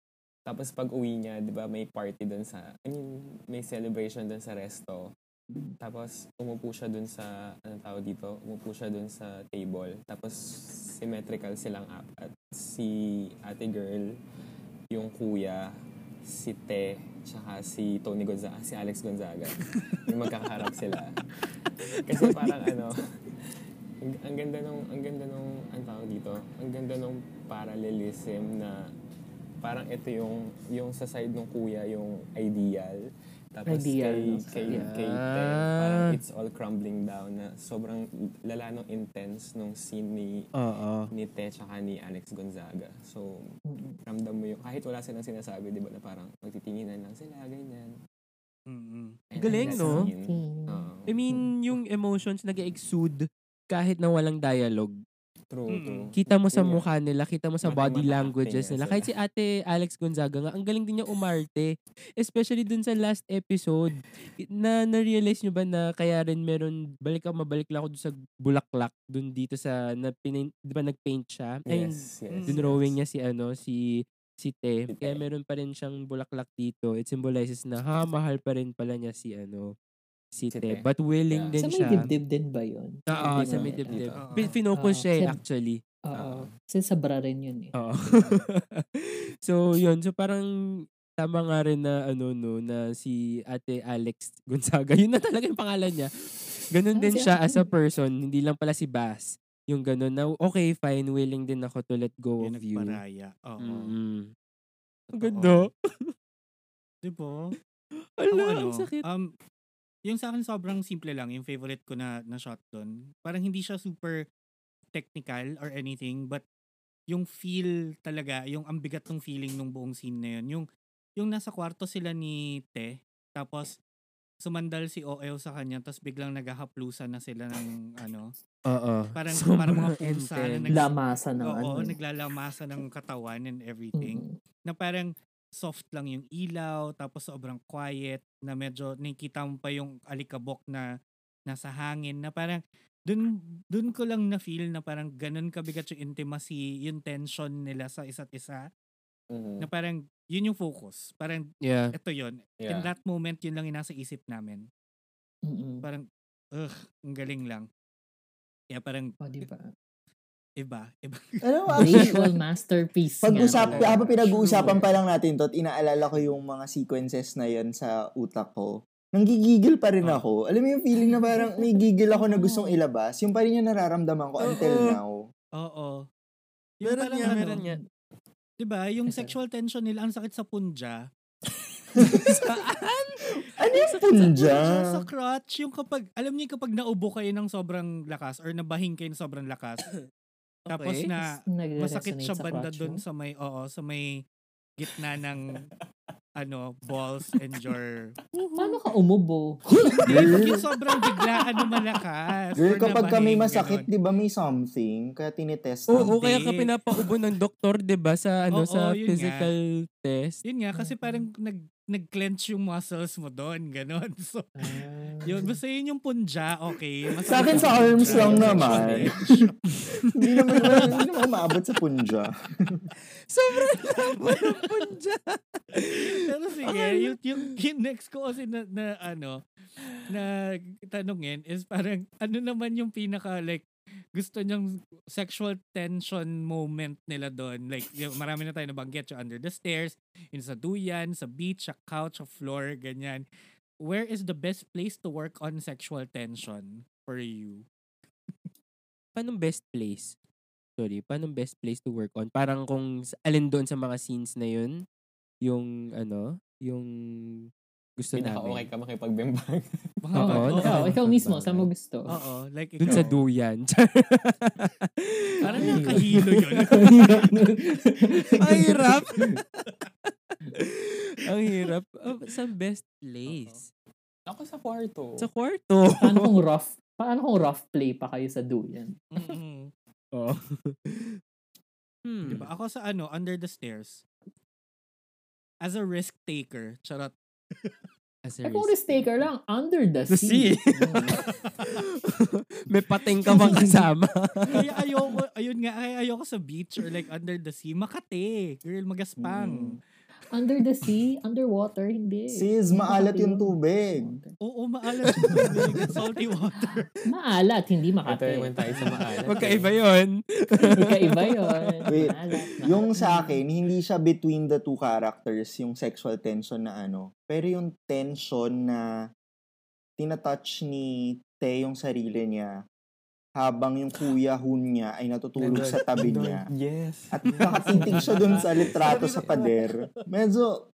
Tapos pag-uwi niya, di ba, may party dun sa, I mean, may celebration dun sa resto. Tapos, umupo siya dun sa, anong tawag dito? Umupo siya dun sa table. Tapos, symmetrical silang apat. Si ate girl, yung kuya, si Te, tsaka si Tony Gonzaga, si Alex Gonzaga. Yung magkakaharap sila. Kasi parang ano, ang, ang ganda nung, ang ganda nung, anong tawag dito? Ang ganda nung parallelism na parang ito yung, yung sa side ng kuya, yung ideal. Tapos idea, kay, no? kay, yeah. kay Te, parang it's all crumbling down na sobrang lala nung intense nung scene ni, uh, uh. ni Te tsaka ni Alex Gonzaga. So, ramdam mo yung, kahit wala silang sinasabi, di ba, na parang magtitinginan lang sila, ganyan. Mm-hmm. Galing, no? Uh, I mean, yung emotions nag-exude kahit na walang dialogue. True, mm-hmm. true. Kita mo sa mukha nila, kita mo sa body languages nila. Kahit si ate Alex Gonzaga nga, ang galing din niya umarte. Especially dun sa last episode, na na-realize nyo ba na kaya rin meron, balik ako, mabalik lang ako dun sa Bulaklak, dun dito sa, na, pinain, di ba nag-paint siya? Yes, yes. Dun drawing niya si ano, si si Te. Kaya meron pa rin siyang Bulaklak dito. It symbolizes na, ha, mahal pa rin pala niya si ano, si Te. But willing yeah. din sa siya. Sa may dibdib din ba yun? Oo, sa may dibdib. Finocus siya eh, actually. Oo. Kasi sabra rin yun eh. Oo. So, yun. So, parang tama nga rin na, ano, no, na si ate Alex Gonzaga. Yun na talaga yung pangalan niya. Ganun ah, din si siya as a person. Hindi lang pala si Bass. Yung ganun na, okay, fine, willing din ako to let go yun of you. Yung nagparaya. Oo. Mm-hmm. Ang ganda. Diba? Ala, ang sakit. Um, Yung sa akin sobrang simple lang, yung favorite ko na, na shot doon. Parang hindi siya super technical or anything, but yung feel talaga, yung ambigat ng feeling ng buong scene na yun. Yung, yung nasa kwarto sila ni Te, Tapos sumandal si O L sa kanya, tapos biglang nagahaplusan na sila ng ano. Oo. Parang so, parang mga pusa na nag- lamasa ng ano. Oo, naglalamasa ng katawan and everything. Mm. Na parang soft lang yung ilaw, tapos sobrang quiet, na medyo nakikita mo pa yung alikabok na nasa hangin, na parang dun, dun ko lang na-feel na parang ganun kabigat yung intimacy, yung tension nila sa isa't isa. Mm-hmm. Na parang yun yung focus. Parang, yeah. Ito yun. Yeah. In that moment, yun lang yung nasa isip namin. Mm-mm. Parang, ugh, ang galing lang. Kaya parang, oh, diba? Iba. Iba. Ano, visual masterpiece. Pag-usap, habang pinag-uusapan sure. pa lang natin to, inaalala ko yung mga sequences na yun sa utak ko. Nanggigigil pa rin oh. ako. Alam mo yung feeling na parang may gigil ako na gustong ilabas. Yung pa rin yung nararamdaman ko oh, until oh. now. Oo. Oh, oh. Meron yan, meron yan. Diba? Yung sexual tension nila, ang sakit sa punja. Saan? Ano yung punja? Sa crotch. Yung kapag, alam niyo kapag naubo kayo ng sobrang lakas or nabahing kayo ng sobrang lakas. Okay. Tapos na masakit siya banda doon sa may, oo, sa may gitna ng ano, balls and your... Paano ka umubo? Yung sobrang biglaan ng malakas. Girl, kapag kami masakit, di ba may something? Kaya tinitest natin. Oo, kaya ka pinapaubo ng doktor, di ba? Sa, ano, oo, sa physical nga. Test. Yun nga, kasi parang nag, nag-clench yung muscles mo doon. Ganon. So, yun. Basta yun yung punja, okay. Mas sa akin sa arms lang naman. Hindi naman, hindi naman maabot sa punja. Sobrang labo ng punja. Pero sige, yung, yung, yung next ko kasi na, na ano, na tanongin is parang ano naman yung pinaka like gusto niyang sexual tension moment nila doon. Like, yung, marami na tayo nabanggit yung under the stairs, yung sa duyan, sa beach, sa couch, sa floor, ganyan. Where is the best place to work on sexual tension for you? Paanong best place? Sorry, paanong best place to work on? Parang kung alin doon sa mga scenes na yun, yung ano, yung gusto namin. Pinaka-okay ka makipagbembang. Oo, oo. Ikaw mismo, saan mo gusto? Oo, like ikaw. Dun sa duyan. Parang nakahilo yun. Ang hirap. Ang hirap. Oh, sa best place. Uh-oh. Ako sa kwarto. Sa kwarto. Paano kung rough, paano kung rough play pa kayo sa duyan? Mm-hmm. Oo. Hmm. Diba? Ako sa ano, under the stairs. As a risk taker. Charot. Ay, kung risk taker lang, under the, the sea. sea. May pating ka bang kasama? Kaya ayoko, ayun nga, kaya ayoko sa beach or like under the sea. Makati, girl, magaspang. Mm. Under the sea? Underwater? Hindi. Sis, maalat Makati. Yung tubig. Oo, maalat yung tubig. Salty water. Maalat, hindi Makati. Ito tayo sa maalat. Magkaiba yun. Magkaiba yun. Wait, maalat, yung sa akin, hindi siya between the two characters, yung sexual tension na ano. Pero yung tension na tinatouch ni Te yung sarili niya, habang yung kuya-hun niya ay natutulog sa tabi niya. Yes. At nakatintig siya dun sa litrato sa pader. Medyo,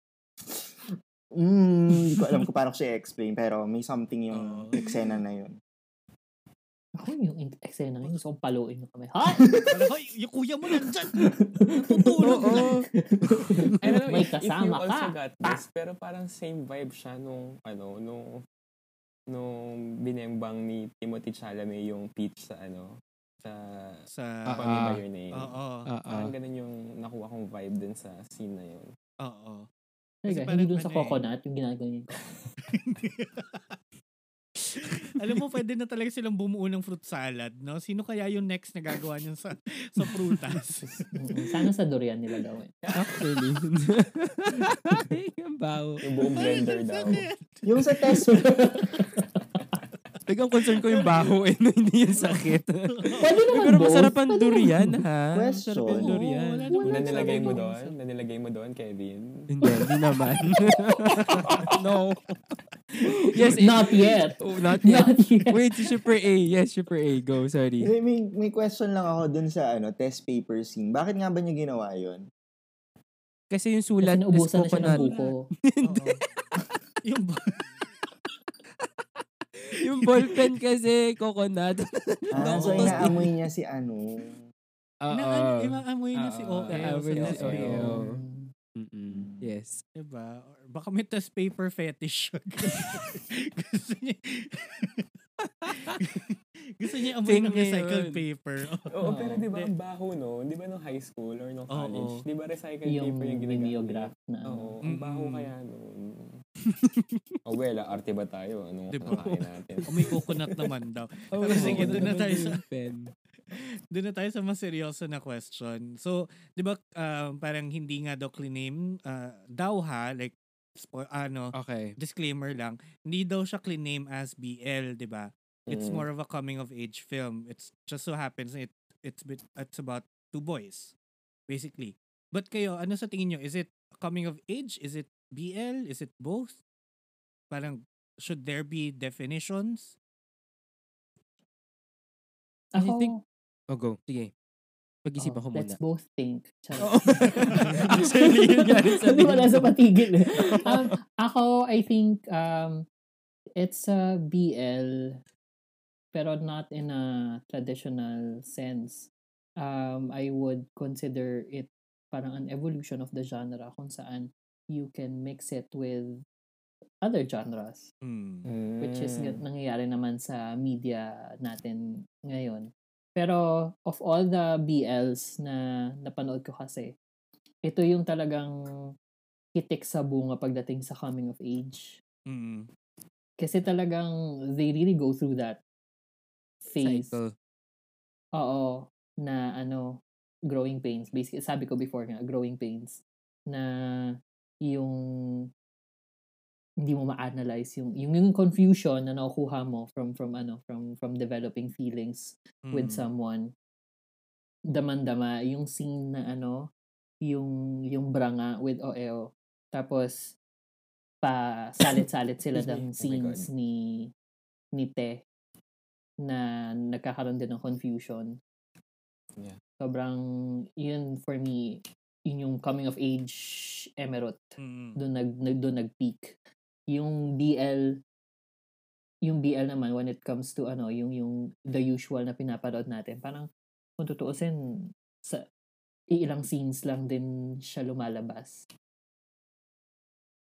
mm, hindi ko alam kung paano siya i-explain, pero may something yung eksena na yun. Ako yung eksena na yun, gusto kong paluin mo kami. Ha? Yung kuya mo lang dyan! Tutulog lang! May kasama ka! This, pero parang same vibe siya nung, ano, nung, nung binembang ni Timothy Chalamet yung pitch sa ano sa sa Call Me By Your Name. Oo. Parang ganun yung nakuha kong vibe dun sa scene na yun. Oo. Kasi parang dun sa coconut yung ginagawa niya. Alam mo, pwede na talaga silang bumuo ng fruit salad, no? Sino kaya yung next na gagawa niyan sa sa prutas? Sana sa durian nila gawin. Actually. Yung bawo. Yung buong blender daw. Yung sa test. Teka, concern ko yung baho eh, no, hindi yung sakit. Pwede naman pero masarap ang durian, ha? Question. Masarap ang durian. Oh, na nilagay mo doon? Na nilagay mo doon, Kevin? Hindi, hindi naman. No. Yes, not yet. Oh, not yet. Not yet. Wait, Shipper A. Yes, Shipper A. Go, sorry. May, may question lang ako dun sa ano test paper scene. Bakit nga ba niya ginawa yun? Kasi yung sulat. Kasi naubusan na siya ng buko. Hindi. Yung yung ballpen kasi, coconut. Ah, so inaamoy niya si ano? Oo. Inaamoy niya si O L. Inaamoy niya si O L. Mm-mm. Yes. Diba? Or baka may test paper fetish siya. Gusto niya. Gusto niya amoy ng recycled paper. Oo, oh, pero di ba ang baho no? Di ba nung high school or nung college? Oh, oh. Di ba recycled yung paper yung ginagamit? Na oo, ang baho mm-hmm. kaya no. Oh well, arte ba tayo? Anong diba? Nakakain natin? O may coconut naman daw. Oh, pero sige, doon na tayo sa pen. Doon na tayo sa mas seryoso na question. So, di ba uh, parang hindi nga daw clean-name uh, daw ha, like spo- ano, okay. Disclaimer lang, hindi daw siya clean-name as B L, di ba? It's mm. more of a coming-of-age film. It's just so happens, it it's it's about two boys, basically. But kayo, ano sa tingin nyo? Is it coming-of-age? Is it B L? Is it both? Parang, should there be definitions? Ako, I think, oh, go. Sige. Pag-isipan oh, ko muna. Let's both think. Oh. Actually, yun galing sa tingin. Wala sa patigil. um, ako, I think, um, it's a B L, pero not in a traditional sense. Um, I would consider it parang an evolution of the genre kung saan you can mix it with other genres. Mm. Which is nangyayari naman sa media natin ngayon. Pero of all the B Ls na napanood ko kasi, ito yung talagang kitik sa bunga pagdating sa coming of age. Mm. Kasi talagang they really go through that phase. Cycle. Oo. Na ano, growing pains. Basically, sabi ko before nga, growing pains. Na yung hindi mo ma-analyze yung yung, yung confusion na nakukuha mo from from ano from from developing feelings mm. with someone. Daman-dama yung scene na ano yung yung branga with O E O. Tapos pa salit-salit sila ng scenes oh ni ni Te na nagkakaroon din ng confusion. Yeah. Sobrang yun for me yun yung coming of age emerald mm. doon nag doon nag-peak yung B L yung B L naman when it comes to ano yung yung the usual na pinapanood natin parang kung tutuusin sa ilang scenes lang din siya lumalabas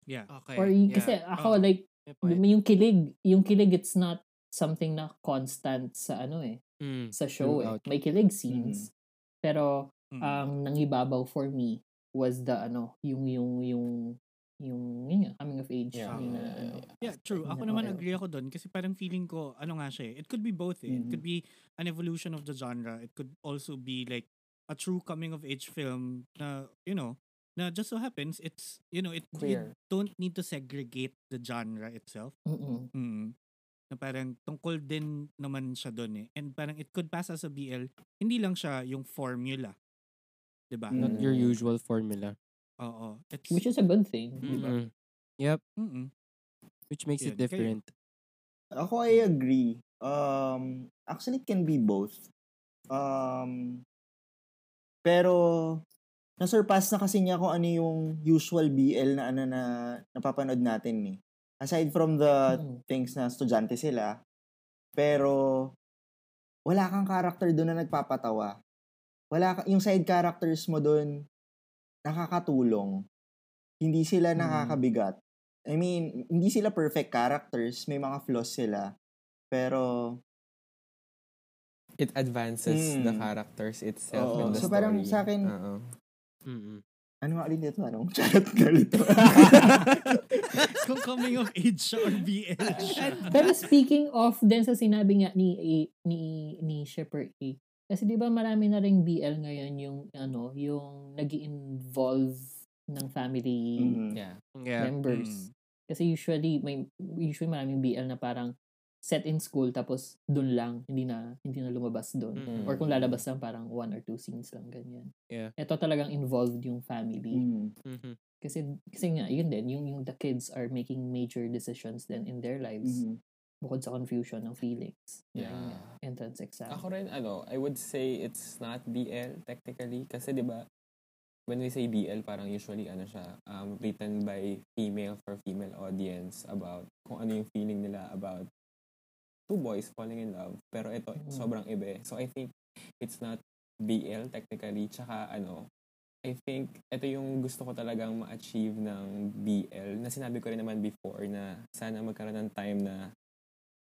yeah okay or yeah. Kasi ako oh, like yung kilig yung kilig it's not something na constant sa ano eh mm. sa show eh. May kilig scenes mm. pero ang um, nangibabaw for me was the ano yung yung yung yung yun, coming of age yeah, yun, uh, yeah. Uh, yeah true ako naman whatever. Agree ako doon kasi parang feeling ko ano nga siya eh, it could be both eh. Mm-hmm. It could be an evolution of the genre, it could also be like a true coming of age film na you know na just so happens it's you know it you don't need to segregate the genre itself mm-hmm. Mm-hmm. Na parang tungkol din naman siya doon eh and parang it could pass as a B L hindi lang siya yung formula. Diba? Not your usual formula. Oo. It's... Which is a good thing. Mm-hmm. Diba? Yep. Mm-hmm. Which makes yun, it different. Kayo. Ako, I agree. Um, actually, it can be both. Um, pero, nasurpass na kasi niya kung ano yung usual B L na ano na napapanood natin eh. Aside from the mm-hmm. things na estudyante sila, pero, wala kang character doon na nagpapatawa. Wala yung side characters mo doon nakakatulong. Hindi sila nakakabigat. I mean, hindi sila perfect characters, may mga flaws sila. Pero it advances mm, the characters itself oh, in the so story. So parang sa akin uh-oh. Mm-hmm. Ano nga ulit ito? Anong charot ka ulit? Kung coming of age siya or B L siya. Pero speaking of, then sa sinabi nga ni ni ni Shipper A, kasi di ba marami na ring B L ngayon yung ano yung nag-involve ng family mm-hmm. yeah. Yeah. members. Mm. Kasi usually may usually maraming B L na parang set in school tapos doon lang hindi na hindi na lumabas doon mm-hmm. or kung lalabas lang parang one or two scenes lang ganyan. Yeah. Ito talagang involved yung family. Mm-hmm. Kasi kasi nga yun din yung yung the kids are making major decisions then in their lives. Mm-hmm. Bukod sa confusion ng feelings. Yeah. Ng entrance exam. Ako rin, ano, I would say it's not B L technically. Kasi di ba when we say B L, parang usually, ano siya, um, written by female for female audience about kung ano yung feeling nila about two boys falling in love. Pero ito, mm. sobrang iba. So I think it's not B L technically. Tsaka, ano, I think ito yung gusto ko talagang ma-achieve ng B L, na sinabi ko rin naman before na sana magkaroon ng time na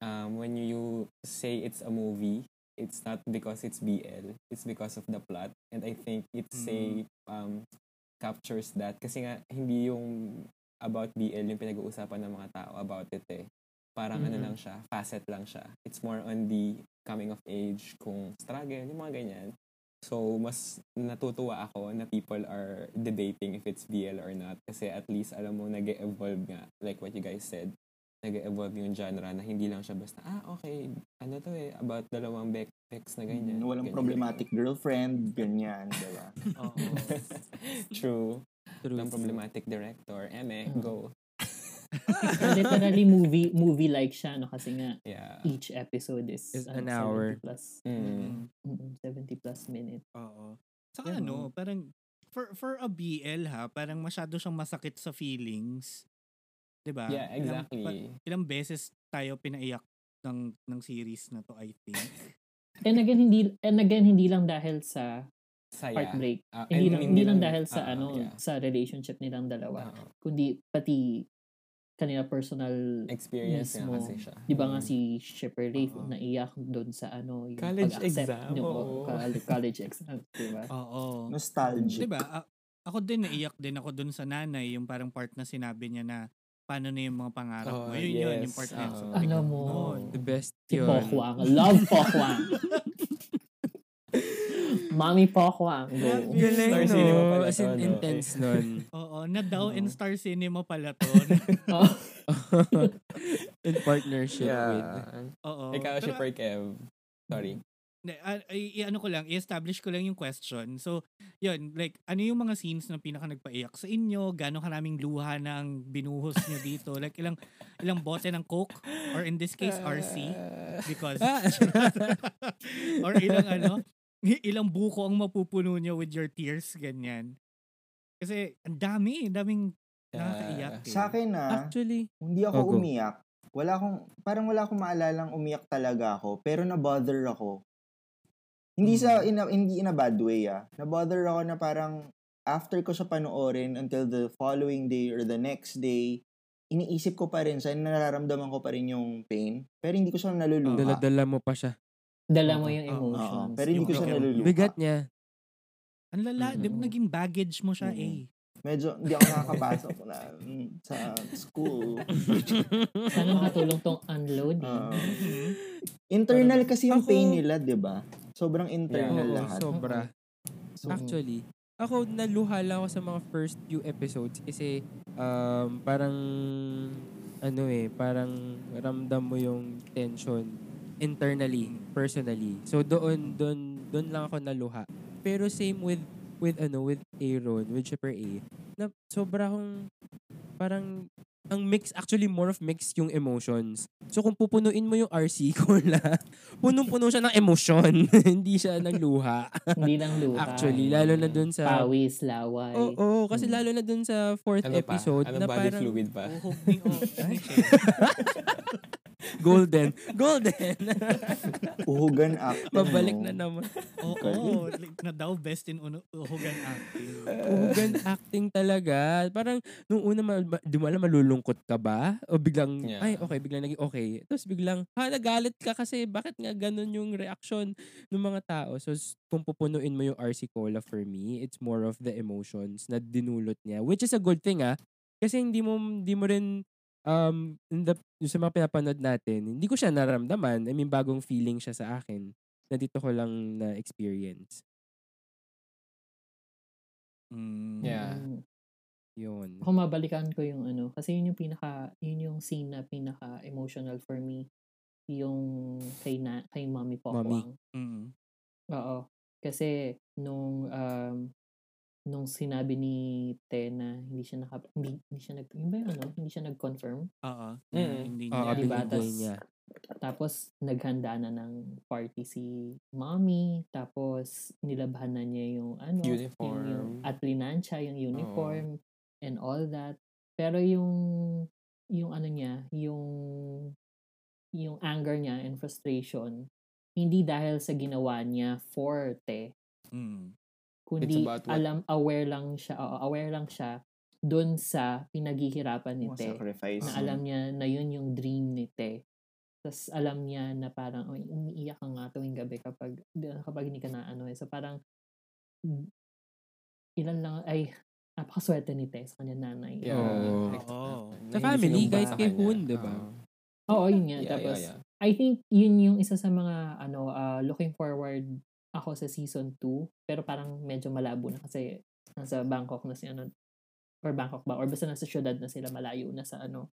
um, when you say it's a movie, it's not because it's B L, it's because of the plot. And I think it's mm-hmm. a um, captures that, kasi nga hindi yung about B L yung pinag-uusapan ng mga tao about it eh. Parang mm-hmm. ano lang siya, facet lang siya. It's more on the coming of age, kung struggle, yung mga ganyan. So, mas natutuwa ako na people are debating if it's B L or not. Kasi at least, alam mo, nag-evolve nga. Like what you guys said, nag-evolve yung genre na hindi lang siya basta, ah, okay, ano to eh, about dalawang back packs na ganyan. Mm, walang ganyan, problematic ganyan. Girlfriend, ganyan, diba? Oo. Oh. True. True. Walang problematic director. Eme, mm. go. Literally movie, movie-like siya, no? Kasi nga, yeah. each episode is ano, an hour. seventy plus Mm. seventy plus minutes Oo. Saka yeah. ano, parang, for for a B L ha, parang masyado siyang masakit sa feelings. Diba? Yeah, exactly. Ilang, pa, ilang beses tayo pinaiyak ng, ng series na to, I think. And again, hindi, and again, hindi lang dahil sa Saya. heartbreak. Uh, hindi, lang, hindi lang dahil uh, sa uh, ano yeah. sa relationship nilang dalawa. Uh, kundi pati kanila personal experience mo. Kasi siya. Di ba mm. nga si Shippers uh-huh. naiyak doon sa ano, yung college exam. Nyo, college exam, di ba? Oo. Nostalgic. Di ba? A- ako din, naiyak din ako doon sa nanay, yung parang part na sinabi niya na paano na yung mga pangarap oh, mo. Yun yes. yun, yung part na yun. So, ano mo? Oh, the best yun. Si Pokwang. Love Pokwang. Mommy Pokwang. Galing, no? Cinema as in, no? Intense nun. Oo, na daw in Star Cinema pala to. In partnership yeah. with. Oo. Ikaw, Shipper Kev. Sorry. I, I, ano ko lang, i-establish ko lang yung question. So, yun, like, ano yung mga scenes na pinaka nagpaiyak sa inyo? Gano'ng karaming luha na ang binuhos nyo dito? Like, ilang ilang bote ng Coke? Or in this case, R C? Because, or ilang ano? Ilang buko ang mapupuno nyo with your tears, ganyan. Kasi, ang dami, daming nakakaiyak. Uh, eh. Sa akin na, actually, hindi ako okay. umiyak. Wala akong, parang wala akong maalalang umiyak talaga ako, pero na-bother ako. Hindi mm-hmm. sa, in a, hindi in a bad way, ah. Na-bother ako na parang, after ko siya panoorin, until the following day or the next day, iniisip ko pa rin siya, nararamdaman ko pa rin yung pain, pero hindi ko siya naluluha. Dala-dala mo pa siya. Dala mo yung emotions. Uh, uh, pero hindi ko siya naluluha. Bigat niya. Ang lala, mm-hmm. di ba naging baggage mo siya mm-hmm. eh. Medyo, hindi ako nakakapasok na mm, sa school. Sana makatulong tong unloading. Uh, internal kasi yung ako, pain nila, di ba? Sobrang internal yeah, lahat. Sobra. So, actually, ako naluhala ako sa mga first few episodes kasi um, parang, ano eh, parang ramdam mo yung tension internally, personally. So doon doon doon lang ako naluha. Pero same with with ano with Aaron, with Shipper A. Na sobra akong parang ang mix, actually more of mix yung emotions. So kung pupunuin mo yung R C cola, punong-puno siya ng emosyon. Hindi siya nagluha. Hindi lang luha. Actually, lalo na doon sa pawis, laway. Oo, oh, oh, kasi hmm. lalo na doon sa fourth ano episode ano na body parang fluid pa. Oh, Golden. Golden. Uhugan acting. Pabalik na naman. Oo. Oh, oh, na daw best in uno, uhugan acting. Uhugan acting talaga. Parang nung una, ma- di mo alam malulungkot ka ba? O biglang, yeah. ay okay, biglang naging okay. Tapos biglang, ha, nagalit ka kasi bakit nga ganun yung reaction ng mga tao? So kung pupunuin mo yung R C Cola for me, it's more of the emotions na dinulot niya. Which is a good thing ah. Kasi hindi mo, hindi mo rin Um, in the, sa mga pinapanood natin, hindi ko siya naramdaman. I mean, bagong feeling siya sa akin na dito ko lang na-experience. Mm. Yeah. Yun. Kung mabalikan ko yung ano, kasi yun yung pinaka, yun yung scene na pinaka-emotional for me. Yung kay, na, kay Mommy Pokwang. Mm-hmm. Oo. Kasi nung um, nung sinabi ni Te na hindi siya naka hindi, hindi siya nag ba yun, ano? Hindi siya nag-confirm. Oo. Mm. Hindi niya. Uh, diba? Tas, niya. Tapos naghanda na ng party si Mommy, tapos nilabhan na niya yung ano, uniform. Yung, yung atlinansya, yung uniform oh. and all that. Pero yung yung ano niya, yung yung anger niya and frustration hindi dahil sa ginawa niya for Te. Mm. kundi alam, aware lang siya, o, aware lang siya doon sa pinaghihirapan ni oh, Te. Sacrifice. Na alam niya na yun yung dream ni Te. Tapos alam niya na parang, oh, umiiyak ka nga tuwing gabi kapag, kapag hindi ka na ano eh. So parang, ilan lang, ay, napakaswerte ni Te sa kanyang nanay. Yeah. Oh. Like, oh. Sa family, guys, kay Hun, diba? Oo, oh. oh, yun nga. Yeah, tapos, yeah, yeah. I think yun yung isa sa mga, ano, uh, looking forward ako sa season two, pero parang medyo malabo na kasi nasa Bangkok na si ano, or Bangkok ba, or basta nasa syudad na sila, malayo na sa ano,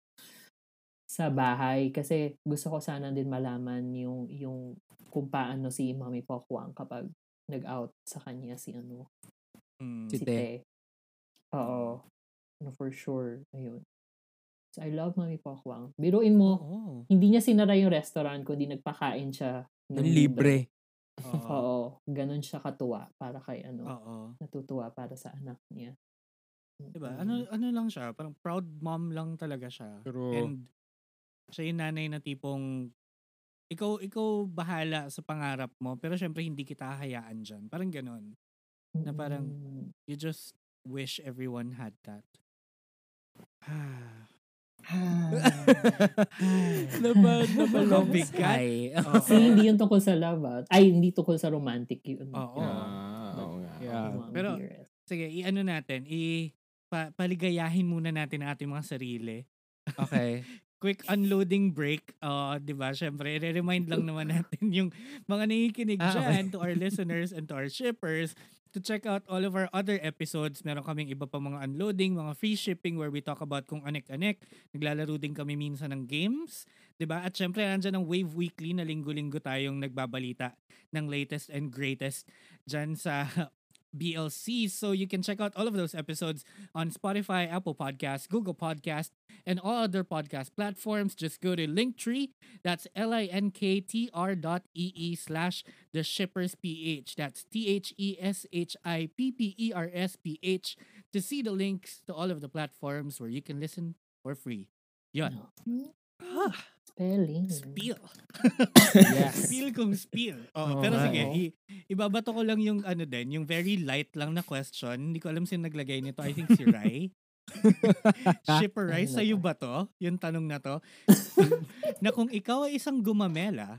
sa bahay, kasi gusto ko sana din malaman yung, yung kung paano si Mami Pokwang kapag nag-out sa kanya si ano, mm, si, si Te. Te. Oo. No, for sure. Ayun. So, I love Mami Pokwang. Biruin mo, oh. Hindi niya sinara yung restaurant kundi nagpakain siya ng libre. Oo. Oo, ganun siya katuwa para kay ano, oo. Natutuwa para sa anak niya. Diba? Mm. Ano ano lang siya, parang proud mom lang talaga siya. Pero, and siya yung nanay na tipong ikaw ikaw bahala sa pangarap mo, pero syempre hindi kita hahayaan diyan. Parang ganun. Na parang you just wish everyone had that. Ah. Labad na malapit ka. So, hindi yun tungkol sa love. Ay, hindi tungkol sa romantic yun. Oo. Yeah. But, yeah. Yeah. Pero, sige, i-ano natin, i-paligayahin muna natin ang ating mga sarili. Okay. Quick unloading break. Uh, diba, syempre, i-remind lang naman natin yung mga nakikinig ah, dyan okay. To our listeners and to our shippers. To check out all of our other episodes, meron kaming iba pa mga unloading, mga free shipping where we talk about kung anek-anek. Naglalaro din kami minsan ng games, diba? At syempre, nandyan ang Wave Weekly na linggo-linggo tayong nagbabalita ng latest and greatest dyan sa B L C. So you can check out all of those episodes on Spotify, Apple Podcasts, Google Podcasts, and all other podcast platforms. Just go to Linktree. That's L-I-N-K-T-R dot E-E slash The Shippers P H. That's T-H-E-S-H-I-P-P-E-R-S-P-H to see the links to all of the platforms where you can listen for free. Yun. Ah. Spelling. Spiel. Yes. Spiel kung spiel. Oh, oh, pero sige, oh. I- ibabato ko lang yung ano din, yung very light lang na question. Hindi ko alam sino naglagay nito. I think si Rai. Shipper Rai, sa'yo ba to? Yung tanong na to. Na kung ikaw ay isang gumamela,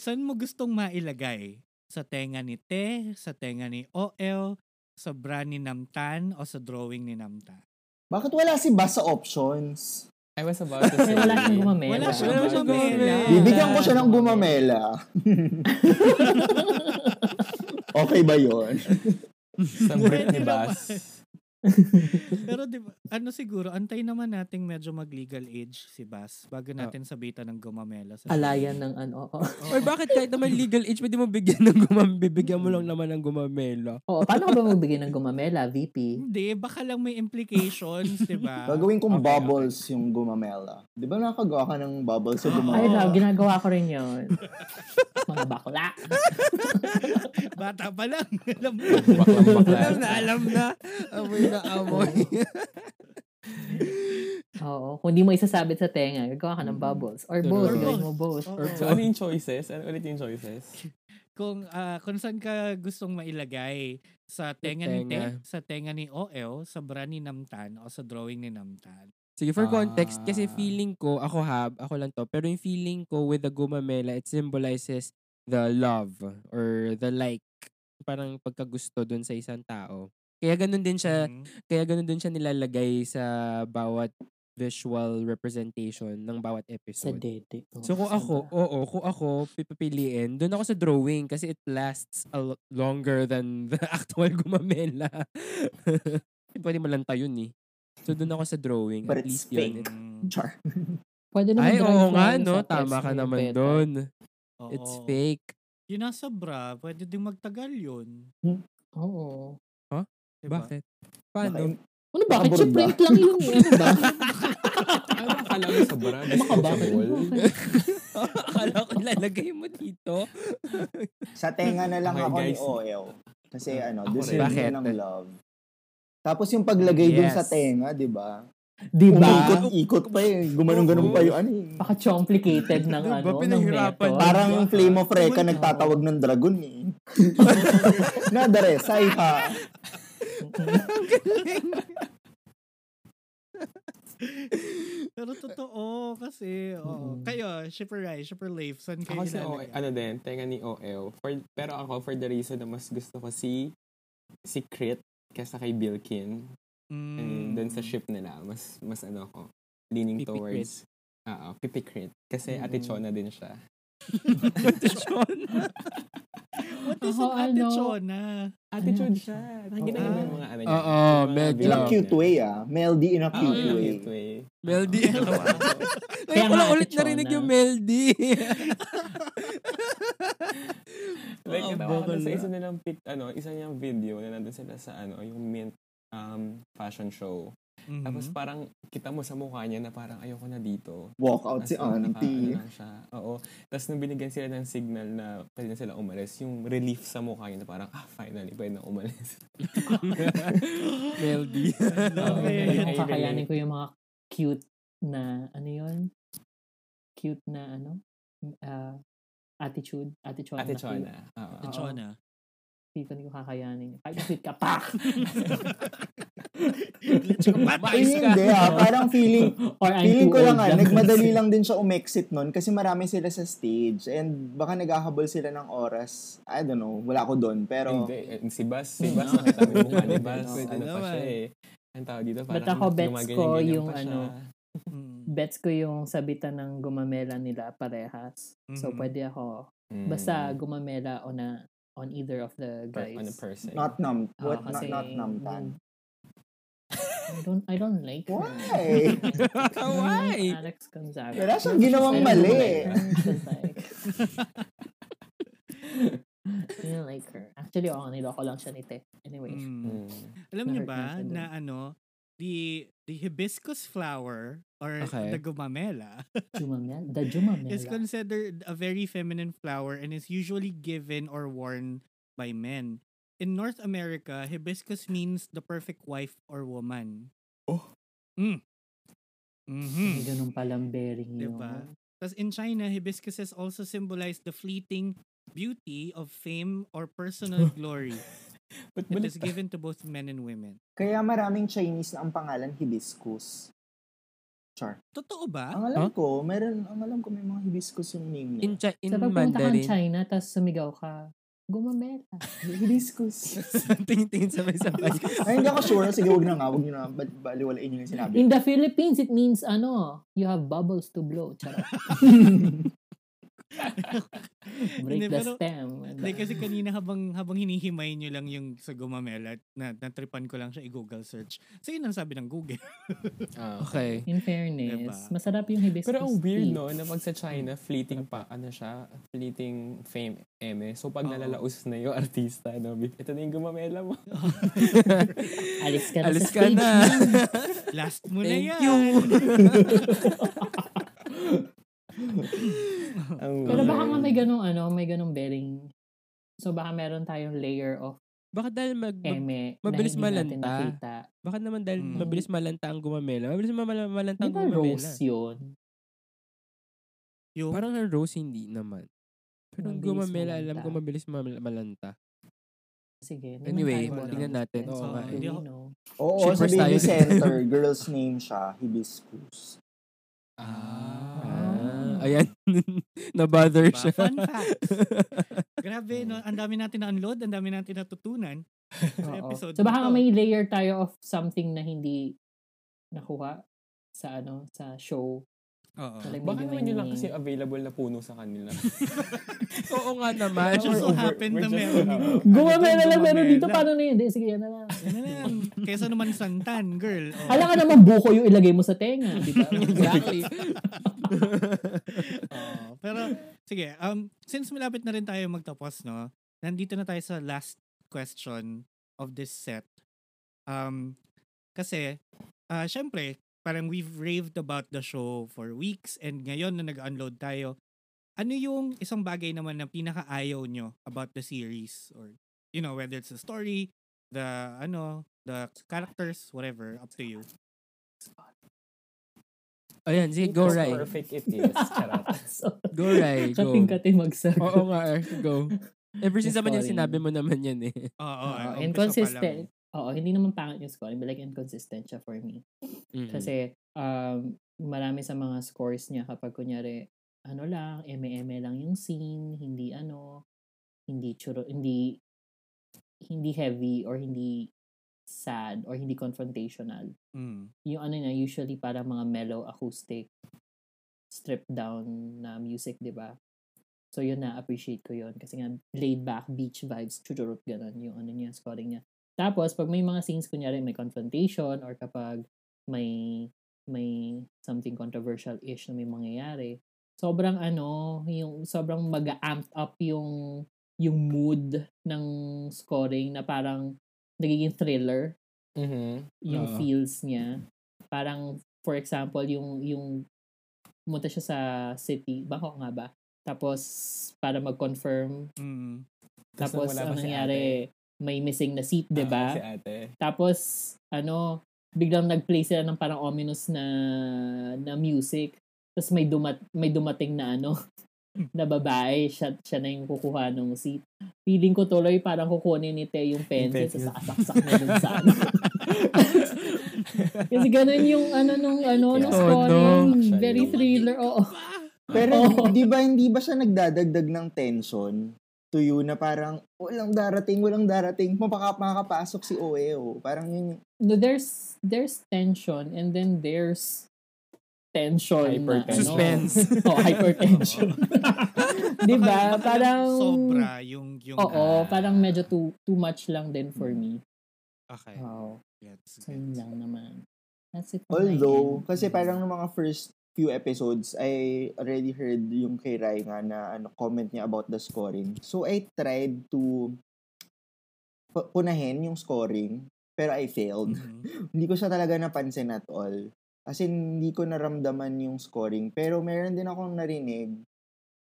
saan mo gustong mailagay? Sa tenga ni Te, sa tenga ni O L, sa bra ni Namtan, o sa drawing ni Namtan? Bakit wala si Bas sa options? I was about to say. Wala siyang gumamela. Wala siyang gumamela. Bibigyan ko siya ng gumamela. Okay ba yun? Sa brief ni Bas. Pero diba, ano siguro, antay naman nating medyo mag-legal age si Bas bago natin sabitan ng gumamela. Sa alayan ng ano. Oh. Or bakit kahit naman legal age, pwede mo bigyan ng gumamela, bibigyan mo lang naman ng gumamela. Oo, paano ka ba magbigyan ng gumamela, V P? Hindi, baka lang may implications, diba? Gagawin kong okay, bubbles okay. Yung gumamela. Diba nakagawa ka ng bubbles sa gumamela? Ay, love, ginagawa ko rin yun. Mga bakla. Bata pa lang. Alam na. Alam na, alam na. Amoy na amoy. Oo. Kung di mo isasabit sa tenga, gagawa ka ng bubbles. Or both. Gawin mo both. Or so, ano yung choices? Ano ulit yung choices? Kung, uh, kung saan ka gustong mailagay. Sa tenga, tenga. Ni Te, sa tenga ni O L, sa bra ni Namtan, o sa drawing ni Namtan. Sige, for context, ah. Kasi feeling ko, ako hab, ako lang to, pero yung feeling ko with the gumamela, it symbolizes the love or the like. Parang pagkagusto dun sa isang tao. Kaya ganun din siya, mm-hmm. Kaya ganun din siya nilalagay sa bawat visual representation ng bawat episode. Sa date. Oh, so kung ako, oo, kung ako pipiliin, dun ako sa drawing kasi it lasts a l- longer than the actual gumamela. Pwede malanta yun eh. So, doon ako sa drawing. But at least yun. Char. Pwede naman ay, oo nga, no? Tama ka naman doon. It's fake. Yung nasa bra, pwede din magtagal yun. Hmm? Oo. Huh? Diba? Bakit? Paano? Ano bakit? Siya print lang yun. Ano ba? Ano akala mo sa bra? Makabakit mo. Akala ko lalagay mo dito. Sa tenga na lang ako ni O L. Kasi ano, this is ng love. Tapos yung paglagay yes. Dun sa tenga, di ba? Di ba? Ikot-ikot pa eh. Gumanong-ganong pa yung ano eh. Baka complicated ng ano. Diba pinahirapan? Parang flame of Reka nagtatawag ng dragon eh. Nadare, saiha. Pero totoo kasi, oh, mm-hmm. kayo, shipper guy, shipper life, saan kayo kasi o, ano din, tenga ni O L. For, pero ako, for the reason na mas gusto ko si Secret kaysa kay Billkin. Mm. And dun sa ship nila, mas, mas ano ko, leaning Pipikrit. Towards, ah, Pipikrit. Kasi mm-hmm. Ate Chona din siya. Ate Chona? What is oh, an Ate Chona? Ate Chona siya. Nakikita niyo ba yung mga ano niya? Oo, medyo. In a cute way, ah. Meldy in a cute oh, way. way. Meldy in a cute way. Kaya ko lang ulit narinig yung Meldy. Like, oh, ito, sa isa nilang pic, ano, isa niyang video na nandun sila sa, ano, yung mint um, fashion show. Mm-hmm. Tapos parang kita mo sa mukha niya na parang ayoko na dito. Walk out si auntie. Oo. Tapos nung binigyan sila ng signal na pwede na sila umalis, yung relief sa mukha niya na parang, ah, finally, pwede na umalis. Meldy. Oh, okay. Kakayanin ko yung mga cute na, ano yun? Cute na, ano? Uh, attitude. Attitude. Attitude. Attitude. Dito niyo kakayanin. Kahit sweet ka pa! Ay, hindi ha. Parang feeling, feeling ko lang ha, nagmadali lang din siya umexit nun kasi marami sila sa stage and baka naghahabol sila ng oras. I don't know. Wala ko doon. Pero... Hindi. Si Bas, si Bas, nakita mo mukha ni Bas. Ano pa siya eh. Ang tao dito, parang gumaganyan-ganyan pa siya. Bets ko yung sabitan ng gumamela nila parehas. So, pwede ako basta gumamela o na on either of the guys. On a person. Not num. Oh, what? Not, not numtan. I don't, I don't like her. Why? Why? Alex Gonzaga. Pero siyang ginawang mali. I don't like her. I don't like her. Actually, oh, niloko lang siya nite. Anyway. Mm. Alam niyo ba na ano, the the hibiscus flower or okay. the gumamela. Gumamela? The gumamela is considered a very feminine flower and is usually given or worn by men. In North America, hibiscus means the perfect wife or woman. Oh. Mm. Mhm. Ganun palang bearing yun. Diba? Tapos in China, hibiscuses also symbolize the fleeting beauty of fame or personal glory. But, but, it is given to both men and women. Kaya maraming Chinese na ang pangalan hibiscus. Char. Totoo ba? Ang alam huh? ko, meron, ang alam ko may mga hibiscus yung name niya. In, Ch- in Mandarin. Sa pagpunta kang China, tapos sumigaw ka, gumamela. Hibiscus. Tingin-tingin sabay-sabay. Ay, hindi ako sure. Sige, wag na nga. Wag nyo na. Ba't baliwalain nyo yung sinabi? In the Philippines, it means, ano, you have bubbles to blow. Charot. Break hindi, the pero, stem. Like, kasi kanina habang habang hinihimay nyo lang yung sa gumamela, na natripan ko lang siya i-Google search. So yun ang sabi ng Google. Ah, okay. In fairness, diba? Masarap yung hibiscus. Pero ang weird no, na pag sa China, fleeting pa, ano siya, fleeting fame, eme. So pag oh. nalalaos na yung artista, no, ito na yung gumamela mo. Alis ka na Alis ka na. Last mo na yan. Thank you. Pero baka nga may ganong ano, may ganong bearing. So baka meron tayong layer of baka dahil mag, mag mabilis malanta. Baka naman dahil mm. mabilis malanta ang gumamela. Mabilis malanta ang gumamela. Rose yun. Yung? Parang ang rose hindi naman. Pero ang gumamela malanta. Alam ko mabilis malanta. Sige. Anyway, tingnan natin. Oo, so, oh, you know. Oo, oh, sabihin yung center. Girl's name siya. Hibiscus. Ah. ah. Ayan. Nabother diba? Siya. Fun facts. Grabe, no? Ang dami natin na-unload, ang dami natin natutunan sa episode. So baka may layer tayo of something na hindi nakuha sa ano sa show. Oo. So, like, baka naman yun lang kasi available na puno sa kanila. Oo nga naman. Just so happened na meron. Gumamela lang meron dito. Paano na yun? Sige, yan na lang. Yan na lang. Kesa naman santan, girl. Oh. Alam ka naman buko yung ilagay mo sa tenga. Diba? Exactly. Oh, pero, sige. Um, since malapit na rin tayo magtapos, no? Nandito na tayo sa last question of this set. Um, kasi, uh, syempre, parang we've raved about the show for weeks and ngayon na nag-unload tayo, ano yung isang bagay naman na pinakaayaw nyo about the series? Or, you know, whether it's the story, the, ano, the characters, whatever, up to you. Ayan, sige, go right. Perfect it is. Go right, go. Kating-kating magsagot. Oo nga, go. Ever since naman yung sinabi mo naman yan eh. Oo. Uh, inconsistent. Oo, hindi naman pangit yung scoring, but like inconsistent siya for me. Mm-hmm. Kasi um, marami sa mga scores niya kapag kunyari, ano lang, eme-eme lang yung scene, hindi ano, hindi churo, hindi hindi heavy or hindi sad or hindi confrontational. Mm. Yung ano niya, usually para mga mellow, acoustic, stripped down na music, di ba? So yun na, appreciate ko yun. Kasi nga, laid back, beach vibes, chururut, ganun yung ano niya, scoring niya. Tapos, pag may mga scenes, kunyari may confrontation or kapag may may something controversial-ish na may mangyayari, sobrang ano, yung sobrang mag-amped up yung yung mood ng scoring na parang nagiging thriller. Mm-hmm. Yung uh. feels niya. Parang, for example, yung yung pumunta siya sa city, Bangkok nga ba? Tapos, para mag-confirm. Mm-hmm. Tapos, ano nangyari? Ate? May missing na seat, di ba? Ah, tapos, ano, biglang nag-play sila ng parang ominous na na music. Tapos may dumat may dumating na ano, na babae, siya, siya na yung kukuha ng seat. Feeling ko tuloy parang kukunin ni Teo yung pencil sa saksak na dun sa ano. Kasi ganun yung ano nung ano yeah. nung scoring, oh, no. Very thriller. Oo. Pero oh. di ba hindi ba siya nagdadagdag ng tension? Tuyo na parang walang darating, walang darating, mapaka, makakapasok si O E O. Parang yun. No, there's there's tension and then there's tension. Na, suspense. Ano? Oh, hypertension. Diba? Parang sobra yung... yung oo, uh, parang medyo too, too much lang din for me. Okay. Wow. Gets, so, gets. Lang naman. That's it. Although, kasi parang ng mga first few episodes, I already heard yung kay Rai nga na ano, comment niya about the scoring. So, I tried to punahin yung scoring, pero I failed. Mm-hmm. Hindi ko siya talaga napansin at all. As in, hindi ko naramdaman yung scoring. Pero meron din akong narinig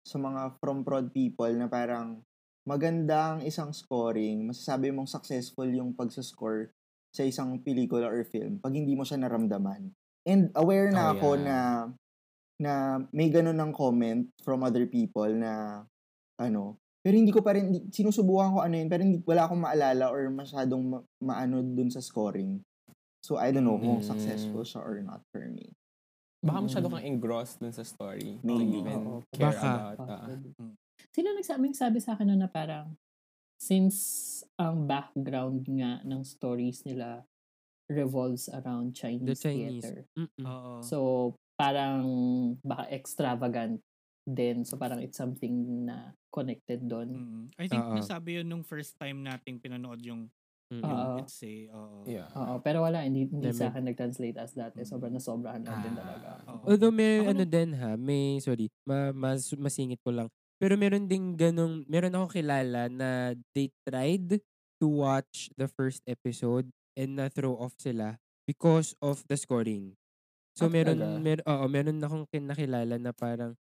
sa mga from prod people na parang magandang isang scoring, masasabi mong successful yung pagsascore sa isang pelikula or film pag hindi mo siya naramdaman. And aware na oh, ako yeah. na na may ganun ng comment from other people na ano, pero hindi ko pa rin, sinusubukan ko ano yun, pero hindi, wala akong maalala or masyadong ma- maano dun sa scoring. So, I don't know mm-hmm. kung successful siya or not for me. Baka masyado kang engrossed dun sa story. Maybe. Oh, okay. Care baka. About, uh, sino nagsabi sa akin na parang since ang background nga ng stories nila revolves around Chinese, Chinese. Theater. Uh-uh. So, parang baka extravagant din. So, parang it's something na connected doon. Mm-hmm. I think uh-uh. nasabi yun nung first time nating pinanood yung mm-hmm. uh-uh. let's say, uh-uh. yeah. Uh-uh. Pero wala, hindi, hindi sa akin nag-translate as that. Eh, sobrang nasobrahan lang ah. din talaga. Uh-uh. Although may ako ano na- din ha, may, sorry, ma- mas, masingit ko lang. Pero meron ding ganong, meron ako kilala na they tried to watch the first episode and na-throw off sila because of the scoring. So, at meron, mer- oo, meron akong kinakilala na parang,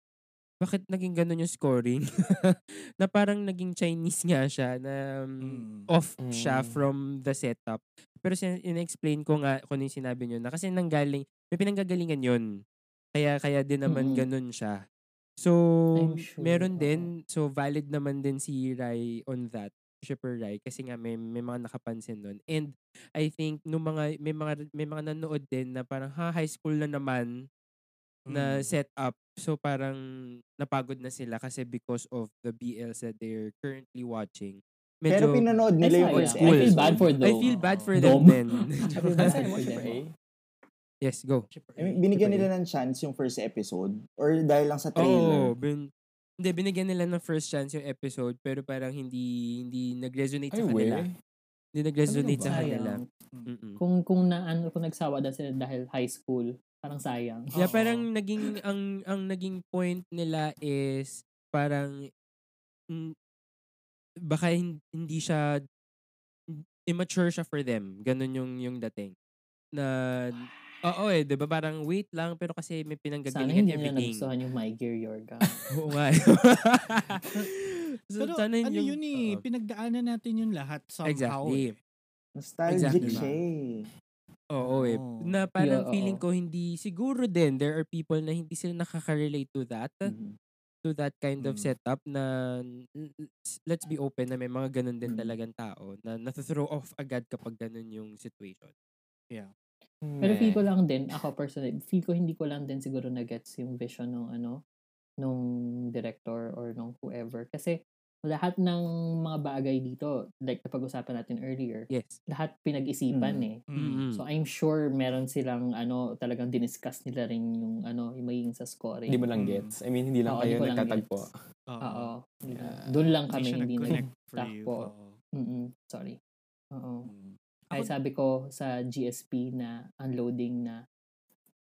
bakit naging ganun yung scoring? Na parang naging Chinese nga siya, na um, mm. off mm. siya from the setup. Pero sin- in-explain ko nga kung ano yung sinabi nyo na kasi nanggaling, may pinanggagalingan yun. Kaya, kaya din naman mm. ganun siya. So, sure. meron din, so valid naman din si Rai on that. Shipper Rai kasi nga may, may mga nakapansin nun. And I think no mga may mga may mga nanood din na parang ha, high school na naman mm. na set up. So parang napagod na sila kasi because of the B Ls that they're currently watching. Medyo, pero pinanood nila yung school. I feel bad for them. I feel bad for them then. Yes, go. I mean, binigyan Shipper nila ng chance yung first episode or dahil lang sa trailer. Oh, bin- Hindi, binigyan nila ng first chance yung episode pero parang hindi hindi nag-resonate sa kanila. Way. Hindi nag-resonate sa kanila. Mm-mm. Kung kung na ano kung nagsawa na sila dahil high school, parang sayang. Yeah, oh. Parang naging ang ang naging point nila is parang mm, baka hindi siya immature siya for them. Ganun yung yung dating. Na oo eh, diba? Parang wait lang, pero kasi may pinanggagalingan everything. Sana hindi na nagustuhan yung My Gear Your Gun. Oo nga. So, pero ano yung, yun eh, uh, pinagdaanan natin yung lahat somehow. Exactly. Eh. Nostalgic exactly, siya eh. Oo eh. Na parang yeah, feeling ko hindi, siguro din, there are people na hindi sila nakaka-relate to that. Mm-hmm. To to that kind mm. of setup na let's be open na may mga ganun din mm. talagang tao na nato-throw off agad kapag ganun yung situation. Yeah. Mm. Pero feel ko lang din, ako personally, feel ko hindi ko lang din siguro na-gets yung vision ng ano, nung director or nung whoever. Kasi lahat ng mga bagay dito, like napag-usapan natin earlier, yes. lahat pinag-isipan mm. eh. Mm-hmm. So I'm sure meron silang ano, talagang diniscuss nila rin yung ano, yung magiging sa scoring. Hindi mo lang gets. I mean, hindi lang Oo, kayo nagtatagpo. Oo. Oo. Yeah. Doon lang kami hindi nagtatagpo. Mm-mm. Sorry. Oo. Mm. Ay, sabi ko sa G S P na unloading na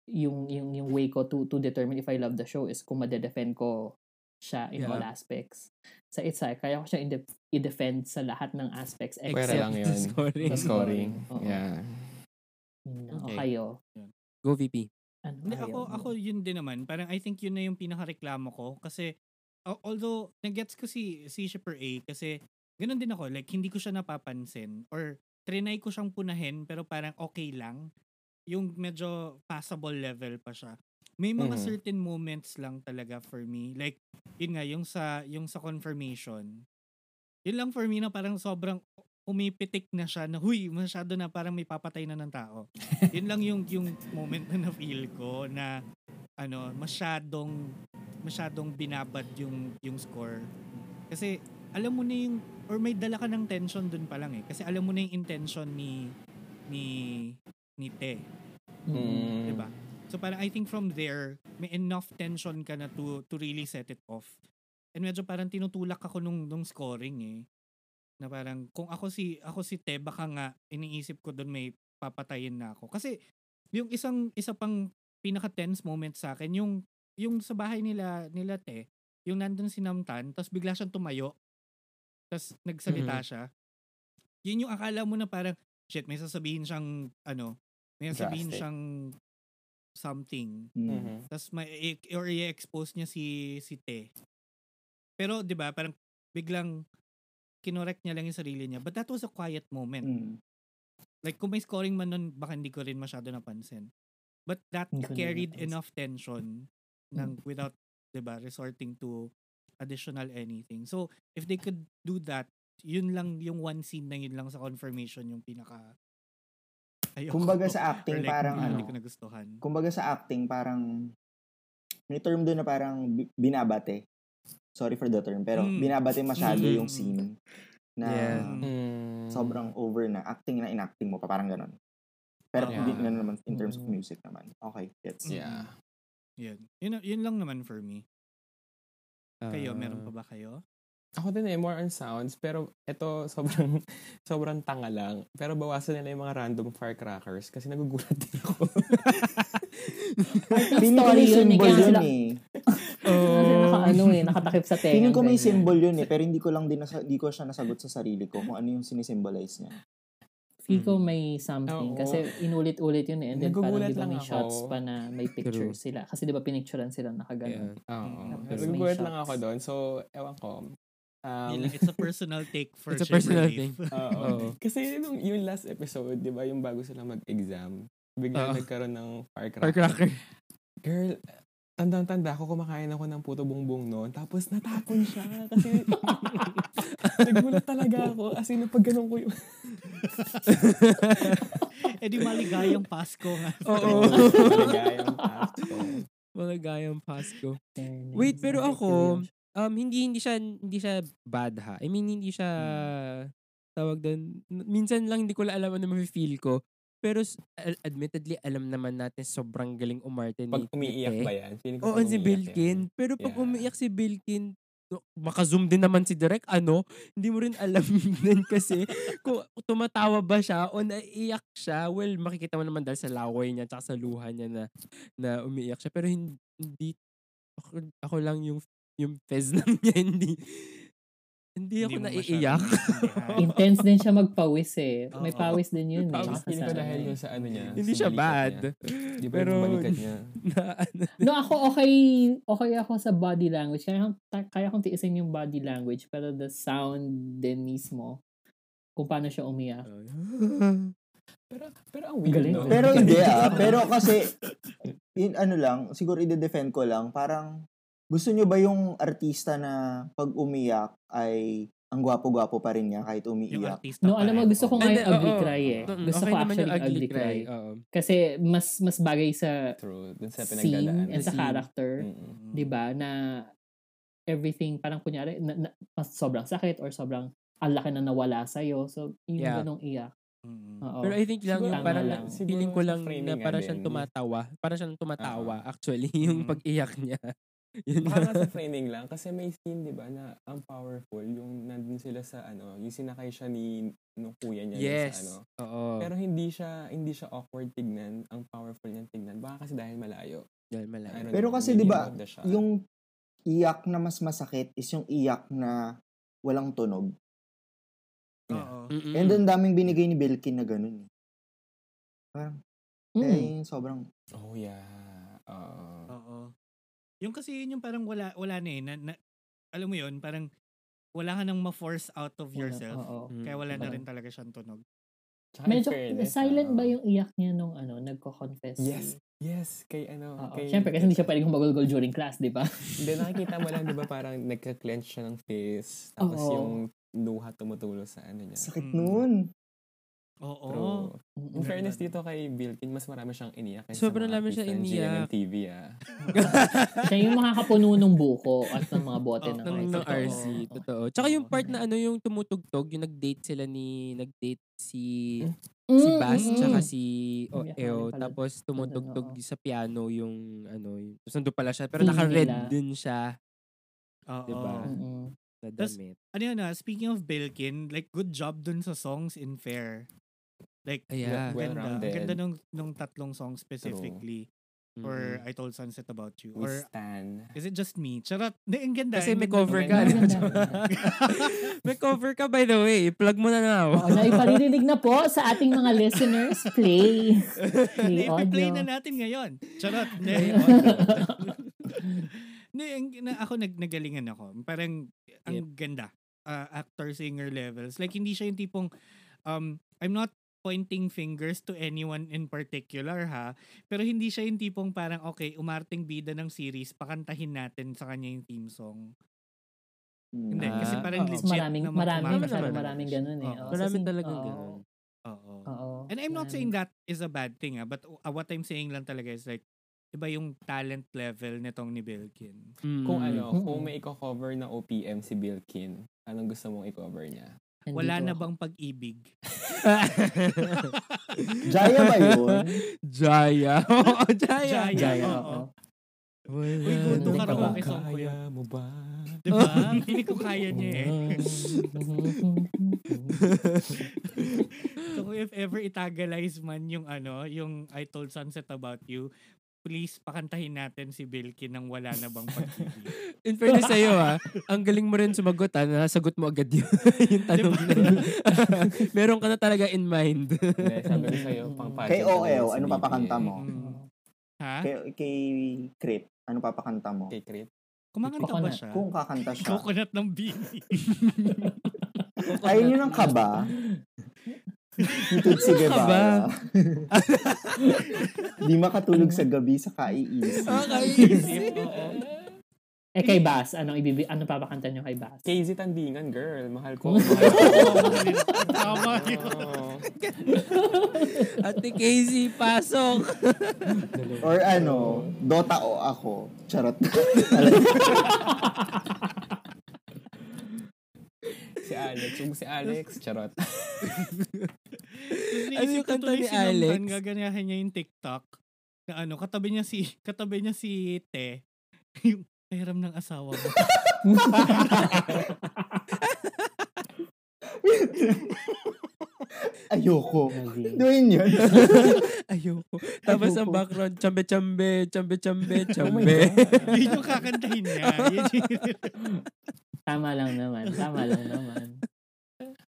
yung yung yung way ko to to determine if I love the show is kung ma-defend ko siya in yeah. all aspects. Sa Itzai, kaya ko siya i-def- i-defend sa lahat ng aspects except lang yun. the scoring. The scoring. Oo. Yeah. No, okay. Kayo. Go V P. Ano, De, ako, ako yun din naman. Parang I think yun na yung pinakareklamo ko. Kasi, although, nag-gets ko si, si Shipper A kasi ganun din ako. Like, hindi ko siya napapansin. Or, trinay ko siyang punahin pero parang okay lang. Yung medyo passable level pa siya. May mga mm-hmm. certain moments lang talaga for me. Like, yun nga, yung sa, yung sa confirmation. Yun lang for me na parang sobrang umipitik na siya na, huy, masyado na parang may papatay na ng tao. Yun lang yung, yung moment na na-feel ko na, ano, masyadong, masyadong binabad yung, yung score. Kasi, alam mo na yung, or may dala ka ng tension dun pa lang eh. Kasi alam mo na yung intention ni, ni, ni Te. Mm. Diba? So parang I think from there, may enough tension ka na to to really set it off. And medyo parang tinutulak ako nung, nung scoring eh. Na parang kung ako si ako si Te, baka nga iniisip ko doon may papatayin na ako. Kasi yung isang isa pang pinaka-tense moment sa akin, yung yung sa bahay nila nila Te, yung nandun si Namtan, tapos bigla siyang tumayo. Tapos nagsalita mm-hmm. siya. Yun yung akala mo na parang shit, may sasabihin siyang ano, may sasabihin siyang something. Mm-hmm. Tapos may or i-expose niya si si Te. Pero 'di ba, parang biglang kinorek niya lang yung sarili niya. But that was a quiet moment. Mm. Like kung may scoring man nun, baka hindi ko rin masyado napansin. But that carried enough tension mm. ng without 'di ba, resorting to additional anything. So, if they could do that, yun lang yung one scene na yun lang sa confirmation yung pinaka Ayoko. Kumbaga sa acting like, parang ano, hindi ko nagustuhan. Kumbaga sa acting parang may term doon na parang binabate. Sorry for the term, pero mm. binabate masyado mm. yung scene na yeah. mm. sobrang over na acting na inacting mo pa parang ganun. Pero yeah. hindi na naman in terms of music naman. Okay, gets. Yeah. Yan. Yun, yun lang naman for me. Kayo, uh, meron pa ba kayo? Ako din eh, more on sounds, pero eto sobrang sobrang tanga lang. Pero bawasan nila yung mga random firecrackers kasi nagugulat din ako. Piling ko may symbol yun eh. Ano eh, nakatakip sa tenga. Piling ko may symbol yun eh, pero hindi ko lang din, nasa- di ko siya nasagot sa sarili ko kung ano yung sinisimbolize niya. Feel ko may something. Oo. Kasi inulit-ulit yun eh. And then nagugulat parang di ba may ako. Shots pa na may pictures True. Sila. Kasi di ba pinicturean sila nakagano'n. Yeah. Oo. Nagugulat lang ako doon. So, ewan ko. Um, it's a personal take for It's a personal take. Oo. Kasi nung, yung last episode, di ba, yung bago sila mag-exam, bigla Uh-oh. nagkaroon ng firecracker. Firecracker. Girl, tandang-tanda ako, kumakain ako ng puto bongbong noon, tapos natapon siya. Kasi, nagulat talaga ako. As in, pag ganun ko yung... eh di maligayang Pasko nga. Oo. Maligayang Pasko. Maligayang Pasko. Wait, pero ako... Um, hindi hindi siya hindi siya bad ha. I mean hindi siya tawag doon. Minsan lang hindi ko la alam ano ma-feel ko. Pero admittedly alam naman natin sobrang galing umarte ni. Pag umiiyak ba yan? Oo, si Billkin. Pero pag yeah. umiiyak si Billkin, maka-zoom din naman si Derek. Ano? Hindi mo rin alam din kasi kung tumatawa ba siya o naiiyak siya. Well, makikita mo naman dahil sa laway niya at sa luha niya na na umiiyak siya. Pero hindi ako, ako lang yung yung fez lang niya, hindi, hindi ako hindi naiiyak. Intense din siya magpawis eh. Oh, may pawis din yun eh. Pawis din ko dahil yun sa ano niya. Hindi siya bad. Niya. Pero, niya. Na, na, no, ako okay, okay ako sa body language. Kaya, kaya kong tiisin yung body language, pero the sound din mismo, kung paano siya umiyak. Pero, pero ang weird, no? Pero hindi ah. Pero kasi, in ano lang, siguro i-defend ko lang, parang, Gusto nyo ba yung artista na pag umiyak ay ang gwapo-gwapo pa rin niya kahit umiiyak? No, alam mo, gusto ko nga yung ugly cry eh. Gusto ko actually yung ugly cry. Kasi mas mas bagay sa scene and sa character, diba, na everything, parang kunyari, na, na, mas sobrang sakit or sobrang ang laki na nawala sa'yo. So, yung yeah. ganong iyak. Mm-hmm. Pero I think lang, yung parang lang. feeling ko lang na parang siyang tumatawa. Parang siyang tumatawa, uh-huh. actually, yung mm-hmm. pag-iyak niya. Baka nga sa framing lang. Kasi may scene, di ba, na ang powerful. Yung nandun sila sa, ano, yung sinakay siya ni nung kuya niya. Yes. Sa, ano. Oo. Pero hindi siya, hindi siya awkward tignan. Ang powerful niya tignan. Baka kasi dahil malayo. Dahil malayo. Ano, pero kasi, di ba, yung iyak na mas masakit is yung iyak na walang tunog. Yeah. And ang daming binigay ni Billkin na ganun. Parang, mm. eh, sobrang... Oh, yeah. Uh, Oo. Yung kasi yun yung parang wala, wala na eh. Na, na, alam mo yun, parang wala ka nang ma-force out of yourself. Yeah, mm. Kaya wala na rin talaga siyang tunog. Medyo silent uh, ba yung iyak niya nung ano, nagko-confess? Yes. Yes, kay ano. Oo, kay, siyempre, kasi hindi siya pwedeng humagulgol during class, di ba? Hindi, nakikita mo lang, di ba, parang nagka-clench siya ng face. Tapos Oo. yung... luha tumutulo sa ano niya. Sakit nun. Oo. Pero, in fairness dito kay Billkin, mas marami siyang iniyak. Sobrang marami siya iniyak. G M M T V, ah. Siya yung makakapuno ng buko at ng mga bote oh, ng, ng, ng R C. Totoo. Totoo. Tsaka yung part na ano, yung tumutugtog, yung nag-date sila ni, nag-date si, mm, si Bass, mm, tsaka si Oeo. Tapos tumutugtog sa piano yung ano, yung, tapos nandun pala siya. Pero naka-red din siya. Oo. Diba? Oo. Tapos, ano yun na, speaking of Billkin, like, good job dun sa songs in Fair. Like, yeah, well, ganda. Ang ganda nung, nung tatlong songs specifically. True. Or mm. I Told Sunset About You. We or stand. Is It Just Me? Charot. Ang ganda. Kasi may cover ka. May cover ka, by the way. Plug mo na now. O, naiparirinig na po sa ating mga listeners. Play. Play audio. Play na natin ngayon. Charot. Play audio. Na ako nag nagalingan ako. Parang ang yep. ganda. Uh, actor singer levels. Like hindi siya yung tipong um I'm not pointing fingers to anyone in particular ha. Pero hindi siya yung tipong parang okay, umarting bida ng series, pakantahin natin sa kanya yung theme song. Uh, hindi kasi parang uh, legit maraming, na maraming maraming maraming ganoon eh. Oh, maraming talagang ganoon. Oo. And I'm not saying that is a bad thing ha, but uh, what I'm saying lang talaga is like iba yung talent level nitong ni Billkin. Mm. Kung ano, kung may i-cover na O P M si Billkin, anong gusto mong i-cover niya? And wala dito na bang pag-ibig? Jaya ba yun? Jaya. Oo, Jaya. Jaya. Uy, gusto ka raw isang kuya mo ba? Diba? Hindi ko kaya niya eh. So if ever itagalize man yung ano, yung I Told Sunset About You, please, pakantahin natin si Billkin ng wala na bang pag-ibig. In fairness sa'yo ha, ang galing mo rin sumagot ha, nasagot mo agad yun, yung tanong na yun. Meron ka na talaga in mind. Hindi, sabi rin sa'yo, pang-pasin. Kay O L, ano papakanta mo? Ha? Kay, kay Crit, ano papakanta mo? Kay Crit? Kumakanta ba siya? Kung kakanta siya. Coconut ng bini. Ayun yun ang kaba. Itod si Guevara. Di makatulog sa gabi sa kaiisip. Ah, kaiisip. Eh, kay Bass, anong ibibi- ano papakanta nyo kay Bass? K Z Tandingan, girl. Mahal ko. Tama yun. Ate K Z, pasok. Or ano, Dota o ako. Charot. Si Alex. Yung si Alex, charot. Ano yung kanta ni Alex? Gaganyahin niya yung TikTok. Na ano, katabi niya si, katabi niya si Te. Yung hiram ng asawa mo. Ayoko. Doin yun. Ayoko. Tapos sa background, chambe-chambe, chambe-chambe, chambe. Yun yung kakantahin niya. Tama lang naman. Tama lang naman.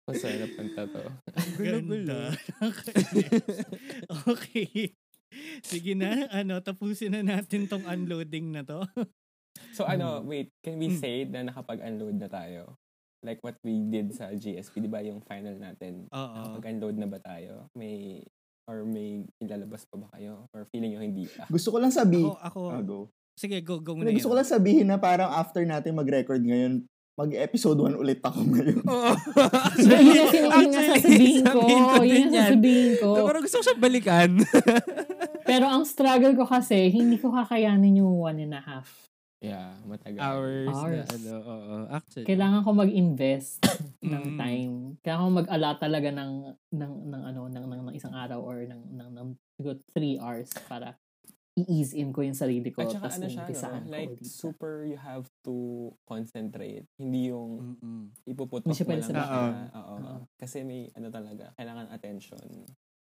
Masarap ang tato. Ganda. Okay. Sige na. Ano, tapusin na natin tong unloading na to. So ano, wait. Can we say na nakapag-unload na tayo? Like what we did sa G S P, di ba yung final natin? Oo. Nakapag-unload na ba tayo? May, or may ilalabas pa ba kayo? Or feeling nyo hindi? Ah. Gusto ko lang sabi. Ako, ako. Ago. Sige, go, go muna. Gusto ko lang sabihin na parang after natin mag-record ngayon, mag-episode one ulit ako ngayon. Oo. Actually, yun ang sasabihin ko. Yun ang sasabihin ko. Pero gusto ko siya balikan. Pero ang struggle ko kasi, hindi ko kakayanin yung one and a half. Yeah, matagal. Hours. Hours. Na, ano, uh, actually. Kailangan ko mag-invest ng time. Kailangan ko mag-allot talaga ng ng ng ano ng ng, ng isang araw or ng ng ng siguro three hours para i-ease in ko yung sarili ko. At saka ano siya, no? Like, super you have to concentrate. Hindi yung mm-hmm. ipuputok mo lang siya. Oo. Kasi may ano talaga, kailangan attention.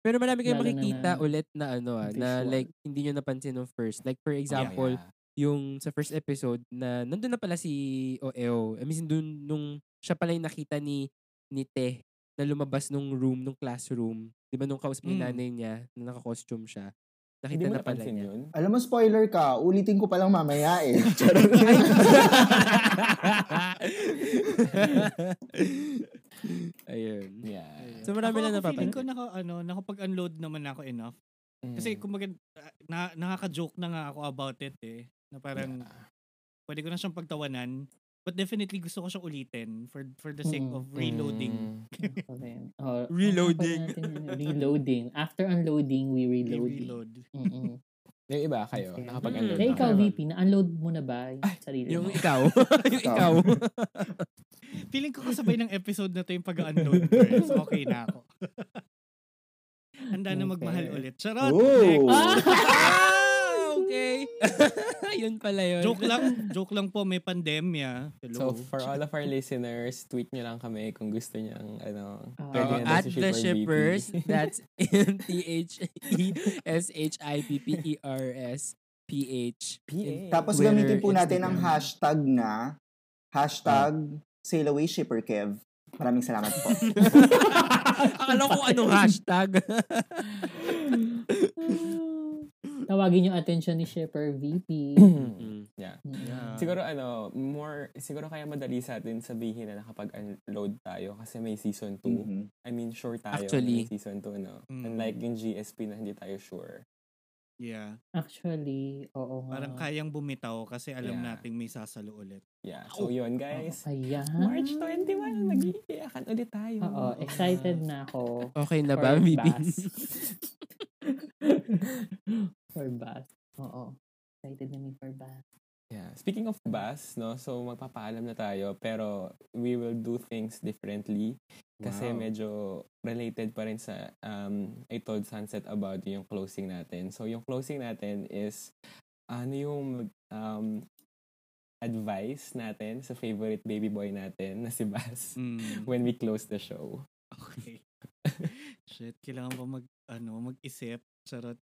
Pero marami kayong makikita na, ulit na ano ah, na one. Like hindi niyo napansin nung first. Like for example, yeah, yeah. yung sa first episode na nandun na pala si O E O. I mean, dun, nung siya pala yung nakita ni, ni Te na lumabas nung room, nung classroom. Di ba nung kausap ni mm. nanay niya na naka-costume siya. Nakita na pala niya. Yun? Alam mo, spoiler ka. Ulitin ko palang mamaya eh. Ayun. Yeah. Ayun. So marami na napapalit. Feeling ko naka, ano, nakapag-unload naman ako enough. Mm. Kasi kumbaga, na, nakaka-joke na nga ako about it eh. Na parang, yeah. pwede ko na siyang pagtawanan. But definitely, gusto ko siyang ulitin for for the sake mm. of reloading. Mm. oh, reloading. Natin, reloading. After unloading, we reload. We reload. Yung iba, kayo, okay. nakapag-unload. Mm. Na. Ikaw, V P, na-unload mo na ba yung sarili mo? Yung ikaw. yung ikaw. Feeling ko kasabay ng episode na to yung pag-unload. So, okay na ako. Handa na magmahal ulit. Charot! Okay. Yun pala yun. Joke lang. Joke lang po. May pandemya. Hello. So, for all of our listeners, tweet nyo lang kami kung gusto nyo ang ano. Uh, uh, at the Shippers. Shippers that's N T H E S H I P P E R S P H Tapos gamitin po natin ang hashtag na hashtag Sailaway Shipper Kev. Maraming salamat po. Akala ko anong hashtag. Tawagin yung attention ni Shipper V P. yeah. yeah. Siguro ano, more, siguro kaya madali sa atin sabihin na nakapag-unload tayo kasi may season two. Mm-hmm. I mean, sure tayo. Actually. May season two, no? Mm-hmm. Unlike yung G S P na hindi tayo sure. Yeah. Actually, oo. Parang kayang bumitaw kasi alam yeah. nating may sasalo ulit. Yeah. So, oh. yun guys. Oh, March twenty-first, nag-iiyakan ulit tayo. Oo, excited na ako. Okay na ba, B B? For bass. Oo. Excited na me for bass. Yeah. Speaking of bass, no, so magpapaalam na tayo pero we will do things differently. Kasi wow. medyo related pa rin sa um, I Told Sunset About You, yung closing natin. So, yung closing natin is ano yung um, advice natin sa favorite baby boy natin na si Bas mm. when we close the show. Okay. Shit, kailangan pa mag, ano, mag-isip. Charot.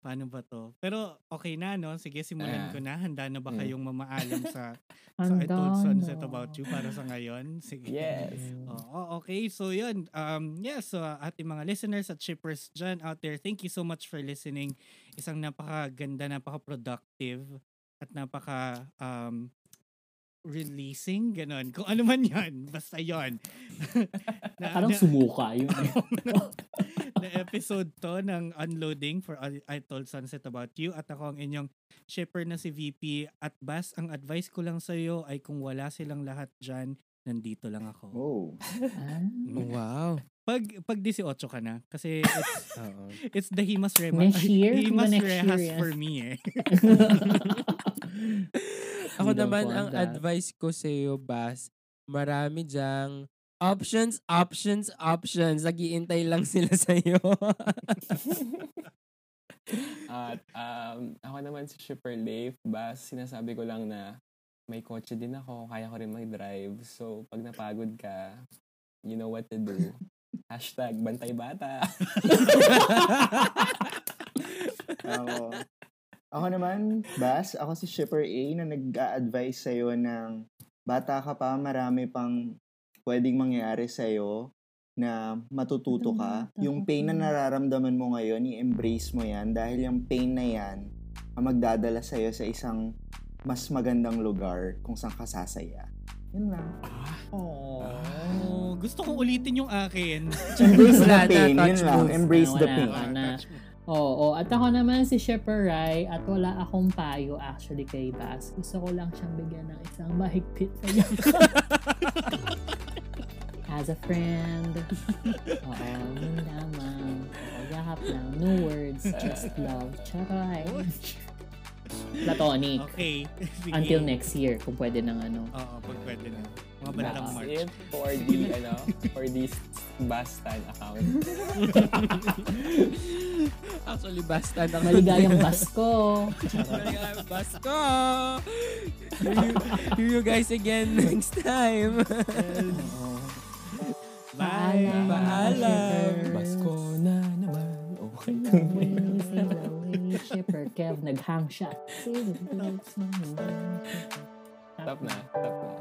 Paano ba to? Pero okay na, no? Sige, simulan ah. ko na. Handa na ba kayong mamaalam sa... So, I Told Sunset About You para sa ngayon. Sige. Yes. Oh, okay. So, yun. Um, yes. So, ating mga listeners at shippers dyan out there, thank you so much for listening. Isang napakaganda, napaka-productive, at napaka, um, releasing, ganun. Kung ano man yan, basta yun. na, Parang na, sumuka yun. na episode to ng Unloading for I Told Sunset About You at ako ang inyong shipper na si V P at Bas, ang advice ko lang sa'yo ay kung wala silang lahat dyan, nandito lang ako. Oh. ah. Wow. Pag, pag eighteen ka na, kasi it's, it's the Himas Remas. Himas Rehas for me eh. Ako naman, ang advice ko sa'yo, Bas, marami dyang options, options, options. Nag-iintay lang sila sa'yo. At um, ako naman si Shipper Dave, Bas, sinasabi ko lang na may kotse din ako, kaya ko rin mag-drive. So, pag napagod ka, you know what to do. Hashtag Bantay Bata. Ako. Ako naman, Bas, ako si Shipper A na nag-a-advise sa'yo ng bata ka pa, marami pang pwedeng mangyari sa'yo na matututo ka. Yung pain na nararamdaman mo ngayon, i-embrace mo yan dahil yung pain na yan ang magdadala sa'yo sa isang mas magandang lugar kung saan ka sasaya. Yun lang. Aww. Oh, gusto kong ulitin yung akin. Embrace the pain. Yun lang. Embrace the pain. Oo, at ako naman si Shippers at wala akong payo actually kay Bas. Gusto ko lang siyang bigyan ng isang mahigpit na yakap. As a friend. Oo, yun lamang. Yakap lang. No words, just love. Charay. Platonic. Okay. Sige. Until next year, kung pwede ng ano. Oo, pag pwede na. Mga bandang March. That's it for the, ano, for this Bastard account. Actually, Bastard account. Maligayang Basko. Maligayang Basko! See you guys again next time. Bye! Paalam! Basko na naman. Okay na. Shipper Kev, nag-hang siya. Stop na, stop na.